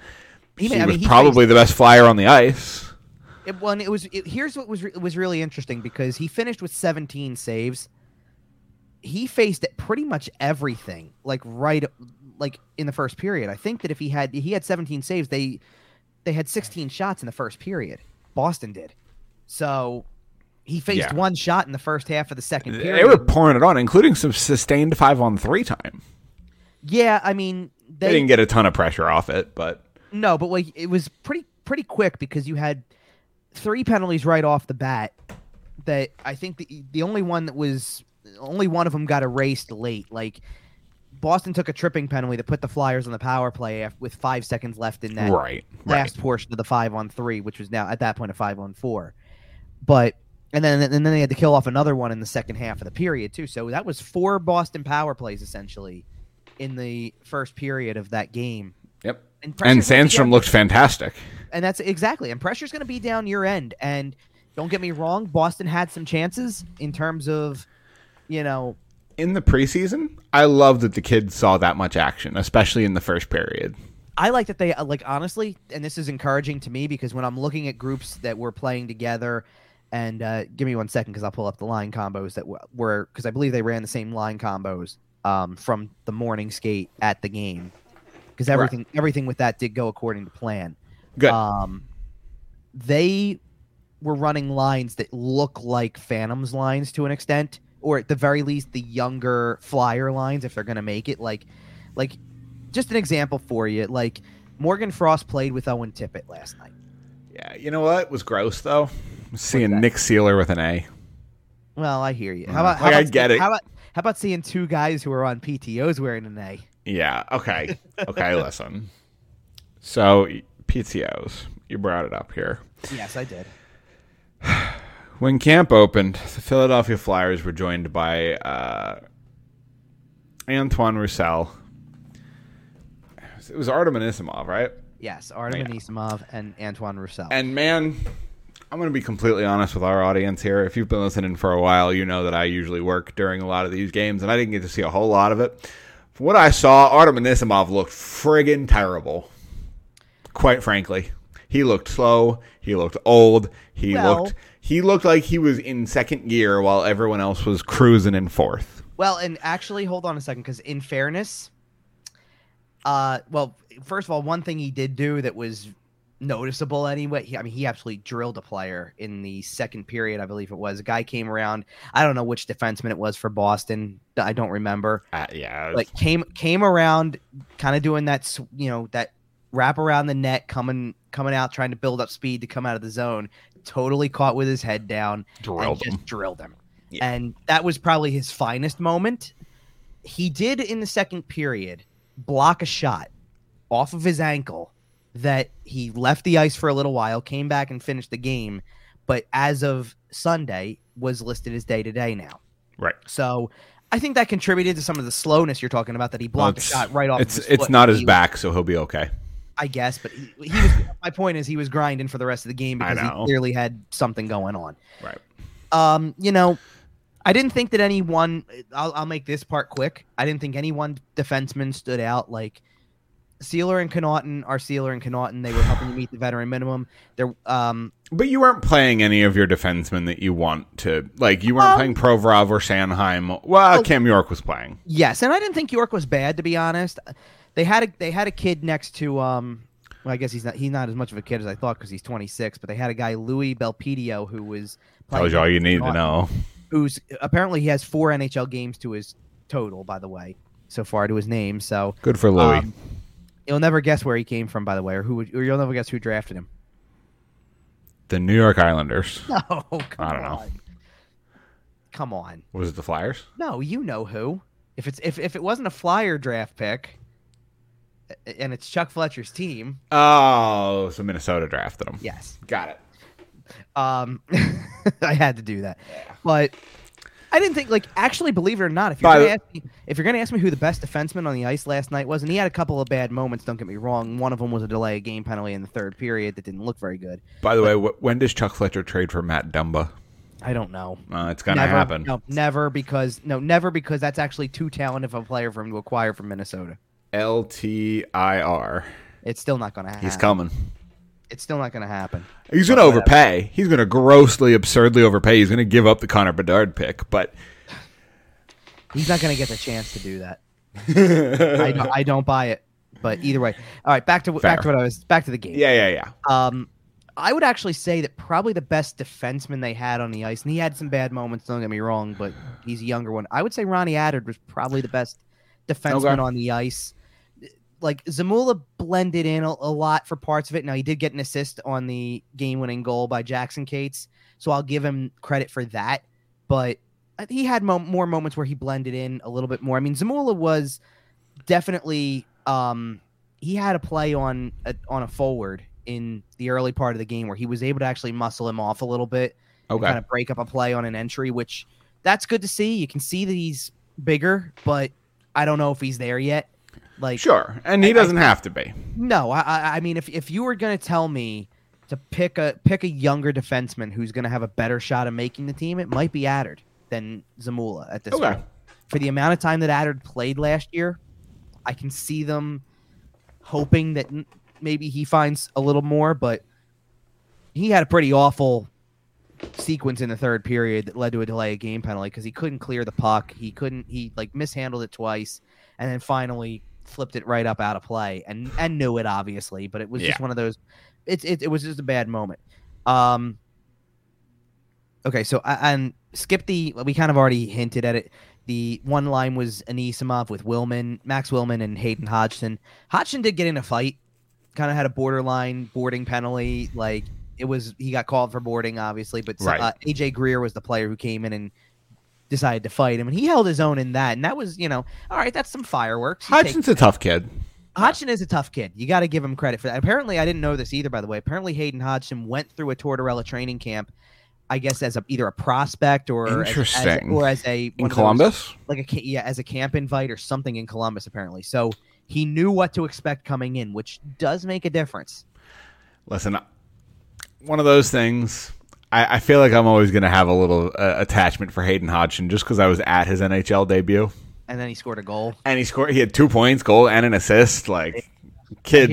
he was probably the best Flyer on the ice. Here's what was really interesting, because he finished with 17 saves. He faced at pretty much everything, right in the first period. I think that if he had 17 saves, they had 16 shots in the first period. Boston did. So he faced one shot in the first half of the second period. They were pouring it on, including some sustained 5-on-3 time. Yeah, I mean... They didn't get a ton of pressure off it, but... No, but it was pretty quick, because you had... 3 penalties right off the bat. That I think the only one of them got erased late. Like, Boston took a tripping penalty to put the Flyers on the power play with 5 seconds left in that last portion of the 5-on-3, which was now at that point a 5-on-4. But and then they had to kill off another one in the second half of the period too. So that was 4 Boston power plays essentially in the first period of that game. Yep. And Sandstrom looked fantastic. And that's exactly. And pressure's going to be down your end. And don't get me wrong, Boston had some chances in terms of, you know. In the preseason, I love that the kids saw that much action, especially in the first period. I like that they, like, honestly, and this is encouraging to me, because when I'm looking at groups that were playing together, and give me one second because I'll pull up the line combos that were, because I believe they ran the same line combos from the morning skate at the game, because everything with that did go according to plan. Good. They were running lines that look like Phantom's lines to an extent, or at the very least, the younger Flyer lines if they're going to make it. Like, just an example for you. Like, Morgan Frost played with Owen Tippett last night. Yeah, you know what was gross though? Seeing Nick Seeler with an A. Well, I hear you. How about? Like, I get it. How about seeing 2 guys who are on PTOs wearing an A? Yeah. Okay. Listen. So. PTOs. You brought it up here. Yes, I did. When camp opened, the Philadelphia Flyers were joined by Antoine Roussel. It was Artem Anisimov, right? Yes, Artem Anisimov and Antoine Roussel. And man, I'm going to be completely honest with our audience here. If you've been listening for a while, you know that I usually work during a lot of these games, and I didn't get to see a whole lot of it. From what I saw, Artem Anisimov looked friggin' terrible, quite frankly. He looked slow. He looked old. He looked like he was in second gear while everyone else was cruising in fourth. Well, and actually, hold on a second, because in fairness, well, first of all, one thing he did do that was noticeable anyway, he absolutely drilled a player in the second period, I believe it was. A guy came around. I don't know which defenseman it was for Boston. I don't remember. Like came around, kind of doing that, that wrap around the net, coming out, trying to build up speed to come out of the zone, totally caught with his head down, drilled him. Yeah. And that was probably his finest moment. He did, in the second period, block a shot off of his ankle that he left the ice for a little while, came back and finished the game, but as of Sunday, was listed as day-to-day now. Right. So I think that contributed to some of the slowness you're talking about, that he blocked a shot right off of his foot. It's not his back, so he'll be okay. I guess, but he was, my point is he was grinding for the rest of the game because he clearly had something going on. Right. I didn't think that I'll make this part quick. I didn't think any one defenseman stood out. Like Seeler and Connaughton, they were helping to meet the veteran minimum. But you weren't playing any of your defensemen that you want to. Like, you weren't playing Provorov or Sanheim. Well, Cam York was playing. Yes, and I didn't think York was bad, to be honest. They had a kid next to well, I guess he's not as much of a kid as I thought because he's 26, but they had a guy, Louis Belpedio, who was playing. Tells you all you need to know. Who's apparently he has 4 NHL games to his total, by the way, so far to his name. So good for Louis. You'll never guess where he came from, by the way, or you'll never guess who drafted him. The New York Islanders. No, I don't know. Come on. Was it the Flyers? No, you know who. If it wasn't a Flyer draft pick. And it's Chuck Fletcher's team. Oh, so Minnesota drafted him. Yes. Got it. I had to do that. Yeah. But I didn't think, actually, believe it or not, if you're going to ask me who the best defenseman on the ice last night was, and he had a couple of bad moments, don't get me wrong. One of them was a delay of game penalty in the third period that didn't look very good. By the way, when does Chuck Fletcher trade for Matt Dumba? I don't know. It's going to happen. No, never because that's actually too talented of a player for him to acquire from Minnesota. LTIR. It's still not going to happen. He's coming. It's still not going to happen. He's going to overpay. Whatever. He's going to grossly, absurdly overpay. He's going to give up the Connor Bedard pick, but he's not going to get the chance to do that. I don't buy it. But either way, all right. Back to the game. Yeah. I would actually say that probably the best defenseman they had on the ice, and he had some bad moments. Don't get me wrong, but he's a younger one. I would say Ronnie Attard was probably the best defenseman on the ice. Like Zamula blended in a lot for parts of it. Now, he did get an assist on the game-winning goal by Jackson Cates, so I'll give him credit for that. But he had more moments where he blended in a little bit more. I mean, Zamula was definitely he had a play on a forward in the early part of the game where he was able to actually muscle him off a little bit, and kind of break up a play on an entry, which that's good to see. You can see that he's bigger, but I don't know if he's there yet. Sure, and he doesn't have to be. No, I mean, if you were going to tell me to pick a younger defenseman who's going to have a better shot of making the team, it might be Attard than Zamula at this point. For the amount of time that Attard played last year, I can see them hoping that maybe he finds a little more, but he had a pretty awful sequence in the third period that led to a delay of game penalty because he couldn't clear the puck. He mishandled it twice. And then finally flipped it right up out of play and knew it, obviously. But it was just one of those – it was just a bad moment. We kind of already hinted at it. The one line was Anisimov with Max Willman and Hayden Hodgson. Hodgson did get in a fight, kind of had a borderline boarding penalty. He got called for boarding, obviously. But A.J. Greer was the player who came in and – decided to fight him, and he held his own in that, and that was, all right, that's some fireworks. Hodgson's a tough kid. Hodgson is a tough kid. You got to give him credit for that. Apparently, I didn't know this either, by the way. Apparently, Hayden Hodgson went through a Tortorella training camp. I guess as either a prospect or as in Columbus, those, like as a camp invite or something in Columbus, apparently. So he knew what to expect coming in, which does make a difference. Listen, one of those things. I feel like I'm always going to have a little attachment for Hayden Hodgson just because I was at his NHL debut. And then he scored a goal. And he had 2 points, goal, and an assist. Like, kid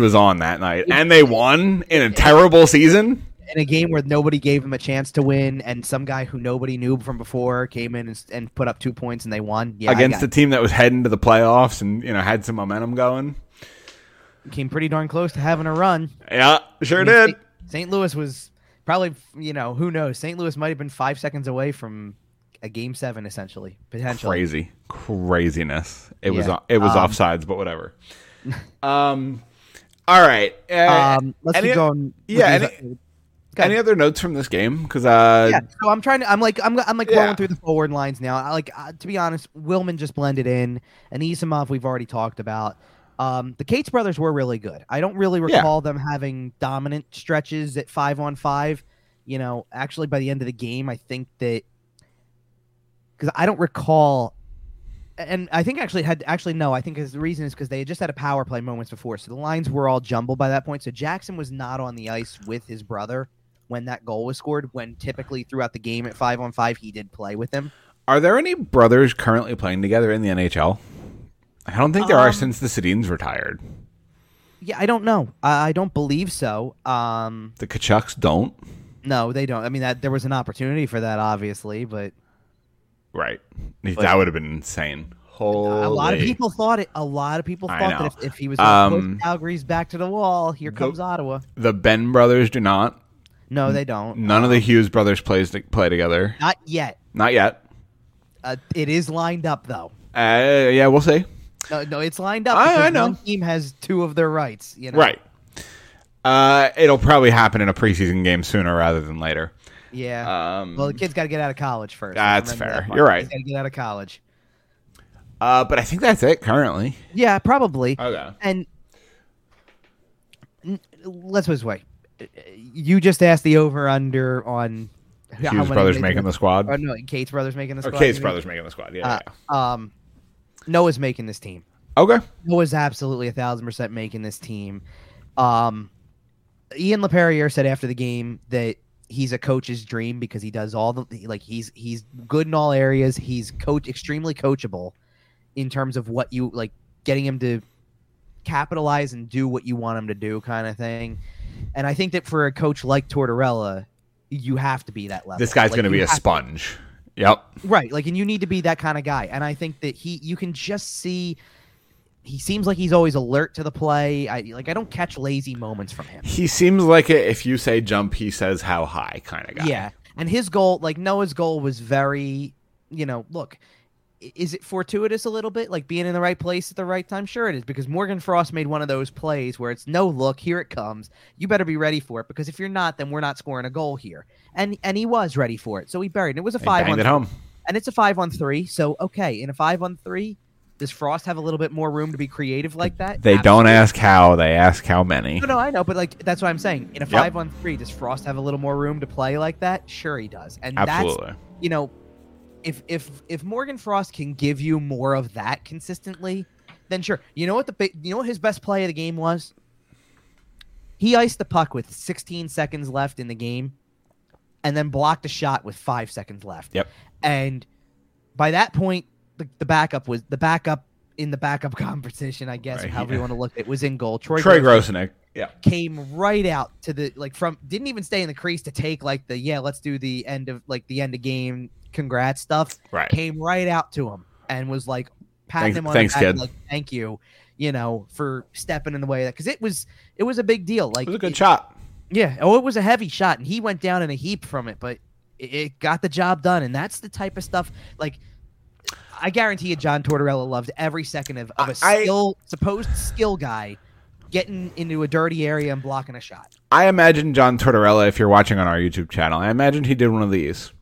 was on that night. And they won in a terrible season. In a game where nobody gave him a chance to win, and some guy who nobody knew from before came in and put up 2 points, and they won. Yeah, against a team that was heading to the playoffs and had some momentum going. Came pretty darn close to having a run. Yeah, sure did. St. Louis was... Probably, who knows? St. Louis might have been 5 seconds away from a Game 7, essentially. Potentially. Craziness. It was offsides, but whatever. All right. Let's keep going. Yeah. Any other notes from this game? Because so I'm trying to. I'm going through the forward lines now. To be honest, Willman just blended in, and Anisimov we've already talked about. The Cates brothers were really good. I don't really recall them having dominant stretches at 5-on-5. Actually, by the end of the game, I think that because I don't recall, and I think I think the reason is because they had just had a power play moments before, so the lines were all jumbled by that point. So Jackson was not on the ice with his brother when that goal was scored. When typically throughout the game at 5-on-5, he did play with him. Are there any brothers currently playing together in the NHL? I don't think there are since the Sedins retired. Yeah, I don't know. I don't believe so. The Kachucks don't? No, they don't. I mean, there was an opportunity for that, obviously, but... Right. That would have been insane. Holy... A lot of people thought that if he was close, Calgary's back to the wall, here comes Ottawa. The Ben brothers do not. No, they don't. None of the Hughes brothers play together. Not yet. It is lined up, though. Yeah, we'll see. No, it's lined up. I know. One team has two of their rights. Right. It'll probably happen in a preseason game sooner rather than later. Yeah. The kid's got to get out of college first. That's fair. You're right. He's got to get out of college. But I think that's it currently. Yeah, probably. Okay. And let's put it this way. You just asked the over-under on... Hughes brothers making the squad? Oh, no, Cates brothers making the squad. Cates brothers making the squad, yeah. Noah's making this team. Okay. Noah's absolutely 1,000% making this team. Ian LaPerriere said after the game that he's a coach's dream because he does all he's good in all areas. He's extremely coachable in terms of what you getting him to capitalize and do what you want him to do kind of thing. And I think that for a coach like Tortorella, you have to be that level. This guy's going to be a sponge. Yep. Right. And you need to be that kind of guy. And I think that you can just see, he seems like he's always alert to the play. I don't catch lazy moments from him. He seems like if you say jump, he says how high kind of guy. Yeah. And his goal, Noah's goal was very, look, is it fortuitous a little bit? Being in the right place at the right time? Sure it is, because Morgan Frost made one of those plays where it's no look, here it comes. You better be ready for it, because if you're not, then we're not scoring a goal here. And he was ready for it, so he buried it. It was a 5-on-3. Home. And it's a 5-on-3, so okay, in a 5-on-3, does Frost have a little bit more room to be creative like that? They Absolutely. Don't ask how, they ask how many. No, I know, but that's what I'm saying. In a 5-on-3, does Frost have a little more room to play like that? Sure he does. And Absolutely. That's, if Morgan Frost can give you more of that consistently, then sure. You know what his best play of the game was? He iced the puck with 16 seconds left in the game, and then blocked a shot with 5 seconds left. Yep. And by that point, the backup in the backup competition, I guess, right, however you want to look at it, was in goal. Troy Grosenick. Yeah. Came right out to the didn't even stay in the crease to take let's do the end of the end of game. Congrats stuff. Right. Came right out to him and was patting him on the back, thank you, for stepping in the way of that, because it was a big deal. It was a good shot. Yeah. Oh, it was a heavy shot, and he went down in a heap from it, but it got the job done, and that's the type of stuff. I guarantee you, John Tortorella loved every second of a supposed skill guy getting into a dirty area and blocking a shot. I imagine John Tortorella, if you're watching on our YouTube channel, I imagine he did one of these.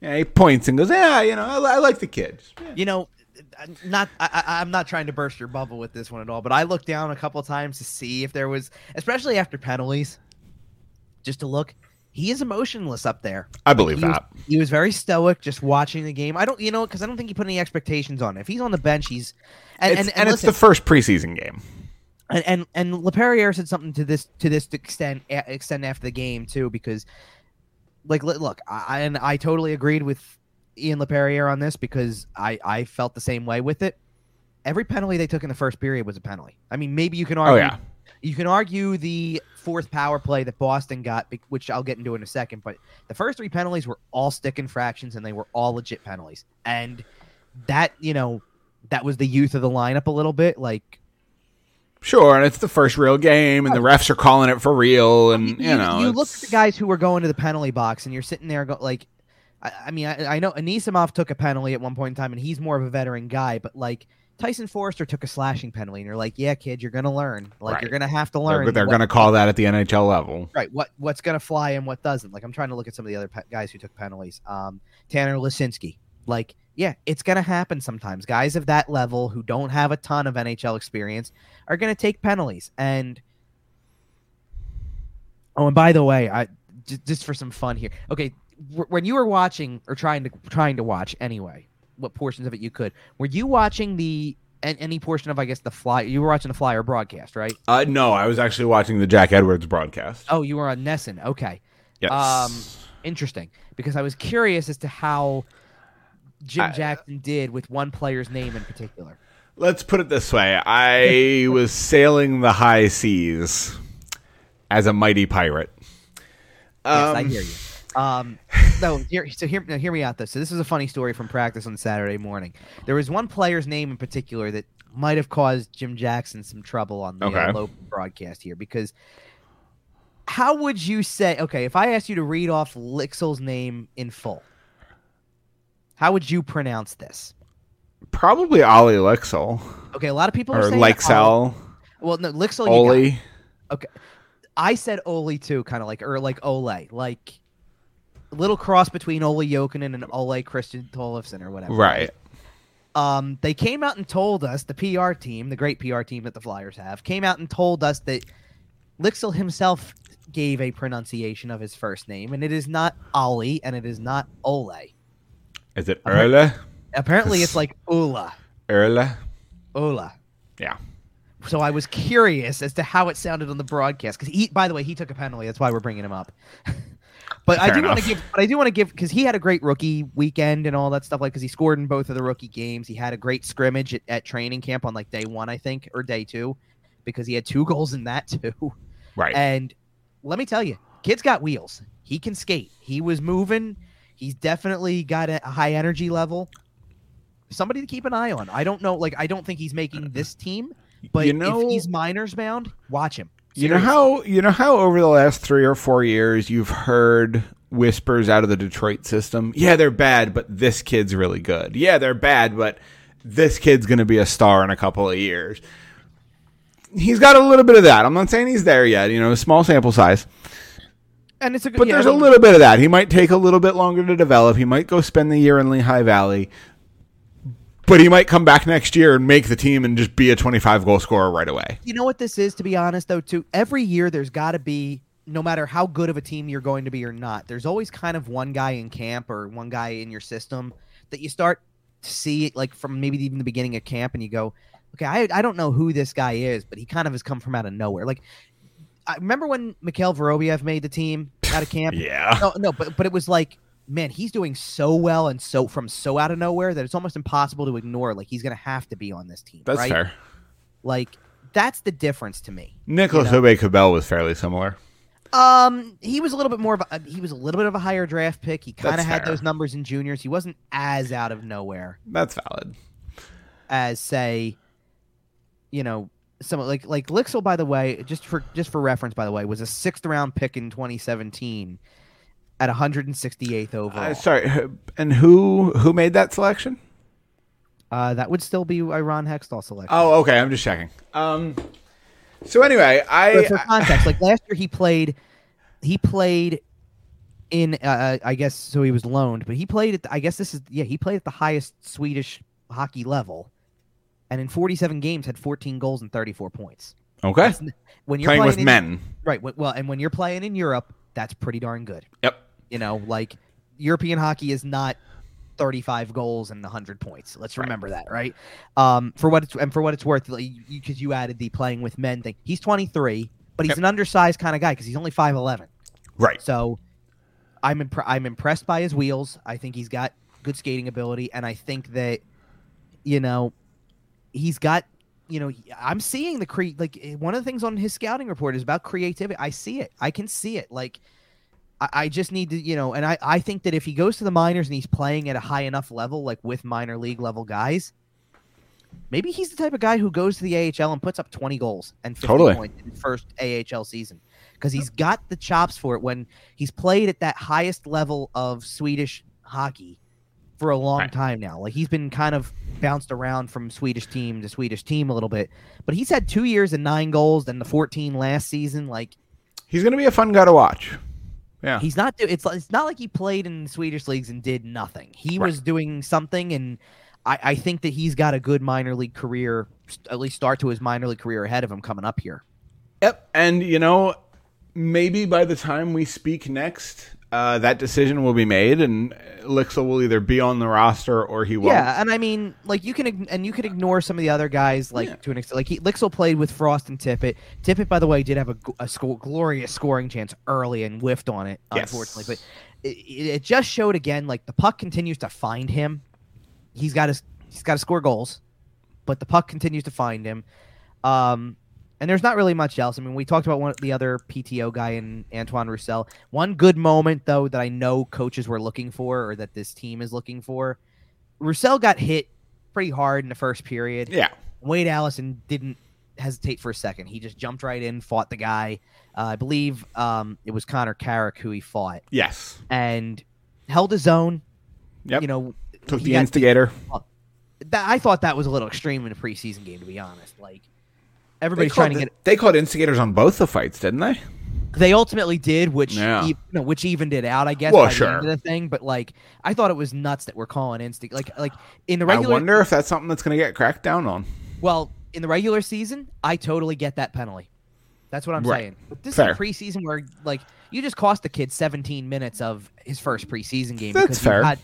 Yeah, he points and goes, I like the kids. Yeah. I'm not trying to burst your bubble with this one at all, but I looked down a couple of times to see if there was, especially after penalties, just to look. He is emotionless up there. I believe that. He was very stoic, just watching the game. I don't, you know, because I don't think he put any expectations on it. If he's on the bench, he's... And listen, it's the first preseason game. And LaPerriere said something to this extent after the game, too, because, like, look, I totally agreed with Ian LaPerriere on this because I felt the same way with it. Every penalty they took in the first period was a penalty. I mean, maybe you can argue... Oh, yeah. You can argue the fourth power play that Boston got, which I'll get into in a second, but the first three penalties were all stick infractions, and they were all legit penalties. And that, you know, that was the youth of the lineup a little bit. Like, sure, and it's the first real game, and the refs are calling it for real, and, you know. You look at the guys who were going to the penalty box, and you're sitting there going, like, I know Anisimov took a penalty at one point in time, and he's more of a veteran guy, but, like, Tyson Forrester took a slashing penalty, and you're like, yeah, kid, you're going to learn. Like, right. You're going to have to learn. They're going to call that at the NHL level. Right. What's going to fly and what doesn't. Like, I'm trying to look at some of the other guys who took penalties. Tanner Lisinski. Like, yeah, it's going to happen sometimes. Guys of that level who don't have a ton of NHL experience are going to take penalties. And, oh, and by the way, just for some fun here. Okay, when you were watching or trying to watch anyway, what portions of it you could. Were you watching any portion of, I guess, the Fly? You were watching the Flyer broadcast, right? No, I was actually watching the Jack Edwards broadcast. Oh, you were on Nesson. Okay. Yes. Interesting, because I was curious as to how Jim Jackson did with one player's name in particular. Let's put it this way. I was sailing the high seas as a mighty pirate. Yes, I hear you. Hear me out though. So this is a funny story from practice on Saturday morning. There was one player's name in particular that might have caused Jim Jackson some trouble on the low broadcast here, because how would you say, okay, if I asked you to read off Lycksell's name in full, how would you pronounce this? Probably Olle Lycksell. Okay, a lot of people are saying Lycksell. Well, no, Lycksell. Olle. Okay, I said Olle too, kind of like, or like Ole, like. Little cross between Ole Jokinen and Ole Christian Tollefson or whatever. Right. They came out and told us, the PR team, the great PR team that the Flyers have, came out and told us that Lycksell himself gave a pronunciation of his first name, and it is not Ollie, and it is not Ole. Is it Erla? Apparently it's like Ula. Erla? Ula. Yeah. So I was curious as to how it sounded on the broadcast, because by the way, he took a penalty. That's why we're bringing him up. But I do want to give, because he had a great rookie weekend and all that stuff, like, because he scored in both of the rookie games. He had a great scrimmage at training camp on like day one, I think, or day two, because he had 2 goals in that too. Right. And let me tell you, kid's got wheels. He can skate. He was moving. He's definitely got a high energy level. Somebody to keep an eye on. I don't know. Like, I don't think he's making this team, but you know, if he's minors bound, watch him. Seriously. You know how over the last 3 or 4 years you've heard whispers out of the Detroit system? Yeah, they're bad, but this kid's really good. Yeah, they're bad, but this kid's going to be a star in a couple of years. He's got a little bit of that. I'm not saying he's there yet. You know, small sample size. And it's a good, but yeah, there's a little bit of that. He might take a little bit longer to develop. He might go spend the year in Lehigh Valley. But he might come back next year and make the team and just be a 25-goal scorer right away. You know what this is, to be honest, though, too? Every year there's got to be, no matter how good of a team you're going to be or not, there's always kind of one guy in camp or one guy in your system that you start to see, like, from maybe even the beginning of camp, and you go, okay, I don't know who this guy is, but he kind of has come from out of nowhere. Like, I remember when Mikhail Vorobiev made the team out of camp? Yeah. No, but it was like, man, he's doing so well and so out of nowhere that it's almost impossible to ignore. Like, he's going to have to be on this team. That's right? Fair. Like, that's the difference to me. Nicholas Obey-Cabell was fairly similar. He was a little bit more of a higher draft pick. He kind of had those numbers in juniors. He wasn't as out of nowhere. That's valid. As, say, you know, some like Lycksell, by the way, just for reference, by the way, was a 6th-round pick in 2017. At 168th overall. And who made that selection? That would still be a Ron Hextall selection. Oh, okay. I'm just checking. So anyway, for context, like last year he played in I guess so he was loaned, but he played at the highest Swedish hockey level, and in 47 games had 14 goals and 34 points. Okay. That's, when you're playing with men. Right. Well, and when you're playing in Europe, that's pretty darn good. Yep. You know, like European hockey is not 35 goals and 100 points. Let's remember that, right? For what it's worth, because you added the playing with men thing. He's 23, but he's an undersized kind of guy because he's only 5'11". Right. So I'm impressed by his wheels. I think he's got good skating ability, and I think that, you know, he's got, you know, I'm seeing the one of the things on his scouting report is about creativity. I see it. I can see it. Like, I just need to, you know, and I think that if he goes to the minors and he's playing at a high enough level, like with minor league level guys, maybe he's the type of guy who goes to the AHL and puts up 20 goals and 50 points in his first AHL season, because he's got the chops for it when he's played at that highest level of Swedish hockey for a long time now. Like, he's been kind of bounced around from Swedish team to Swedish team a little bit, but he's had 2 years and 9 goals, then the 14 last season. Like, he's going to be a fun guy to watch. Yeah, he's not. It's not like he played in the Swedish leagues and did nothing. He was doing something, and I think that he's got a good minor league career, at least start to his minor league career ahead of him coming up here. Yep, and you know, maybe by the time we speak next, that decision will be made, and Lycksell will either be on the roster or he won't. Yeah, and I mean, like, you could ignore some of the other guys, like to an extent. Like, Lycksell played with Frost and Tippett. Tippett, by the way, did have a glorious scoring chance early and whiffed on it, unfortunately. But it just showed again, like, the puck continues to find him. He's got to score goals, but the puck continues to find him. And there's not really much else. I mean, we talked about the other PTO guy in Antoine Roussel. One good moment, though, that I know coaches were looking for, or that this team is looking for. Roussel got hit pretty hard in the first period. Yeah. Wade Allison didn't hesitate for a second. He just jumped right in, fought the guy. I believe it was Connor Carrick who he fought. Yes. And held his own. Yep. You know, took the instigator. I thought that was a little extreme in a preseason game, to be honest. Like, everybody's trying to get. They called instigators on both the fights, didn't they? They ultimately did, which which evened it out, I guess. Well, by the end of the thing, but like, I thought it was nuts that we're calling like in the regular. I wonder if that's something that's going to get cracked down on. Well, in the regular season, I totally get that penalty. That's what I'm saying. But this is a preseason where, like, you just cost the kid 17 minutes of his first preseason game. That's fair.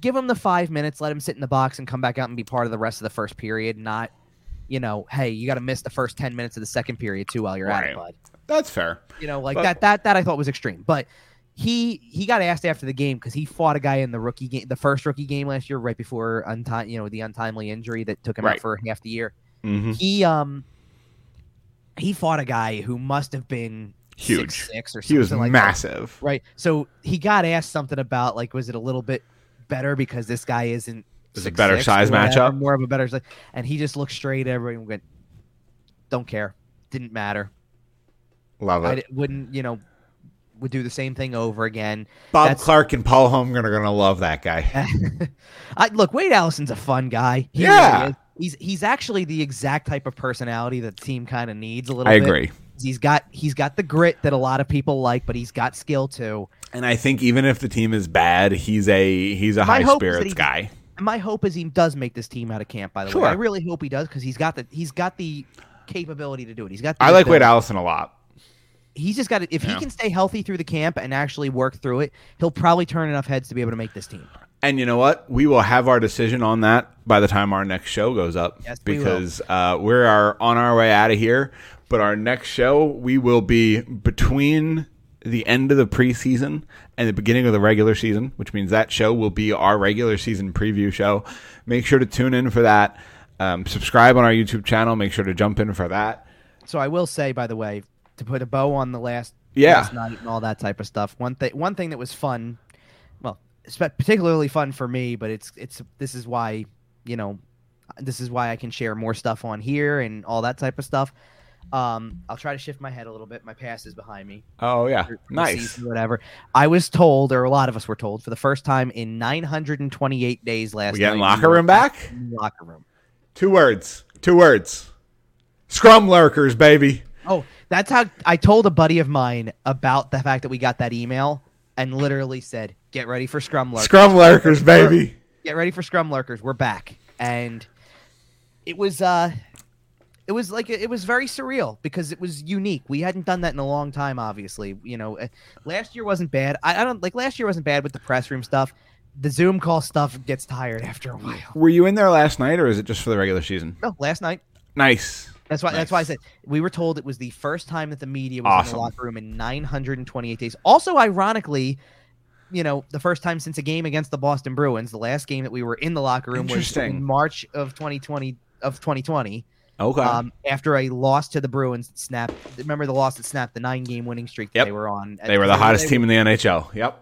Give him the 5 minutes, let him sit in the box, and come back out and be part of the rest of the first period, not. You know, hey, you got to miss the first 10 minutes of the second period too while you're at it, bud. That's fair. You know, like, but that I thought was extreme. But he got asked after the game because he fought a guy in the rookie game, the first rookie game last year, right before the untimely injury that took him out for half the year. Mm-hmm. He fought a guy who must have been huge, 6'6" or something. He was like massive, that. Right? So he got asked something about, like, was it a little bit better because this guy isn't. There's a better size matchup. More of a better size. And he just looked straight at everybody and went, don't care. Didn't matter. Love it. Would do the same thing over again. Bob Clark and Paul Holmgren are going to love that guy. Look, Wade Allison's a fun guy. He really is. He's actually the exact type of personality that the team kind of needs a little bit. I agree. He's got the grit that a lot of people like, but he's got skill too. And I think even if the team is bad, he's a high spirits guy. My hope is he does make this team out of camp, by the way. I really hope he does, because he's got the capability to do it. I like Wade Allison a lot. He's just got it. If he can stay healthy through the camp and actually work through it, he'll probably turn enough heads to be able to make this team. And you know what? We will have our decision on that by the time our next show goes up. Yes, because we're on our way out of here. But our next show, we will be between the end of the preseason and the beginning of the regular season, which means that show will be our regular season preview show. Make sure to tune in for that. Subscribe on our YouTube channel. Make sure to jump in for that. So I will say, by the way, to put a bow on the last night and all that type of stuff, one thing that was fun, well, particularly fun for me, but this is why I can share more stuff on here and all that type of stuff. I'll try to shift my head a little bit. My pass is behind me. Oh, yeah. Nice. Season, whatever. I was told, or a lot of us were told, for the first time in 928 days last night. We getting locker room back? Locker room. Two words. Scrum lurkers, baby. Oh, that's how I told a buddy of mine about the fact that we got that email and literally said, get ready for scrum lurkers. Scrum lurkers, baby. Get ready for scrum lurkers. We're back. and it was very surreal because it was unique. We hadn't done that in a long time, obviously. You know, last year wasn't bad. Last year wasn't bad with the press room stuff. The Zoom call stuff gets tired after a while. Were you in there last night, or is it just for the regular season? No, last night. Nice. That's why I said we were told it was the first time that the media was in the locker room in 928 days. Also, ironically, you know, the first time since a game against the Boston Bruins, the last game that we were in the locker room was in March of 2020. Okay. After a loss to the Bruins, remember the loss that snapped the 9-game winning streak that they were on. They were the hottest team in the NHL. Yep.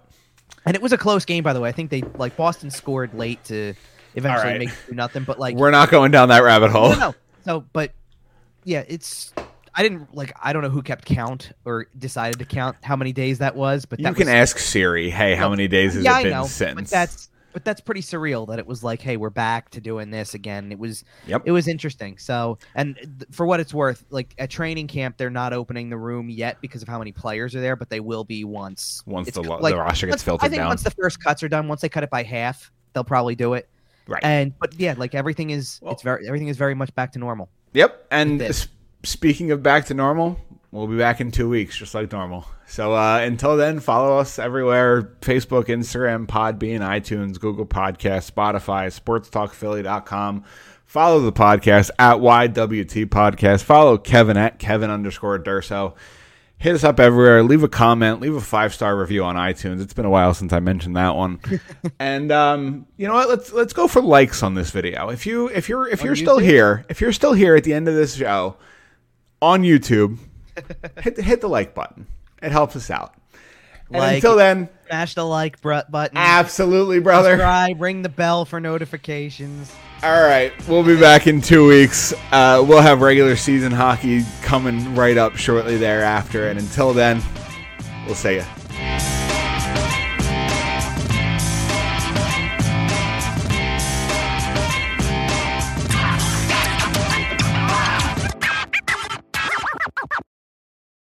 And it was a close game, by the way. I think Boston scored late to eventually make it do nothing. But we're not going down that rabbit hole. No. So, but yeah, I don't know who kept count or decided to count how many days that was. But you can ask Siri, hey, how many days has it been since? But that's pretty surreal that it was like, hey, we're back to doing this again. It was interesting. So, and for what it's worth, like at training camp, they're not opening the room yet because of how many players are there, but they will be once the roster gets filtered down. I think once the first cuts are done, once they cut it by half, they'll probably do it. Right. Everything is very much back to normal. Yep. And speaking of back to normal, we'll be back in 2 weeks, just like normal. So until then, follow us everywhere: Facebook, Instagram, Podbean, iTunes, Google Podcasts, Spotify, SportsTalkPhilly.com. Follow the podcast at YWT Podcast. Follow Kevin at Kevin_Durso. Hit us up everywhere. Leave a comment. Leave a 5-star review on iTunes. It's been a while since I mentioned that one. And you know what? Let's go for likes on this video. If you're still here at the end of this show on YouTube, hit the like button. It helps us out. And until then, smash the like button. Absolutely, brother. Subscribe, ring the bell for notifications. All right, we'll be back in 2 weeks. We'll have regular season hockey coming right up shortly thereafter. And until then, we'll see ya.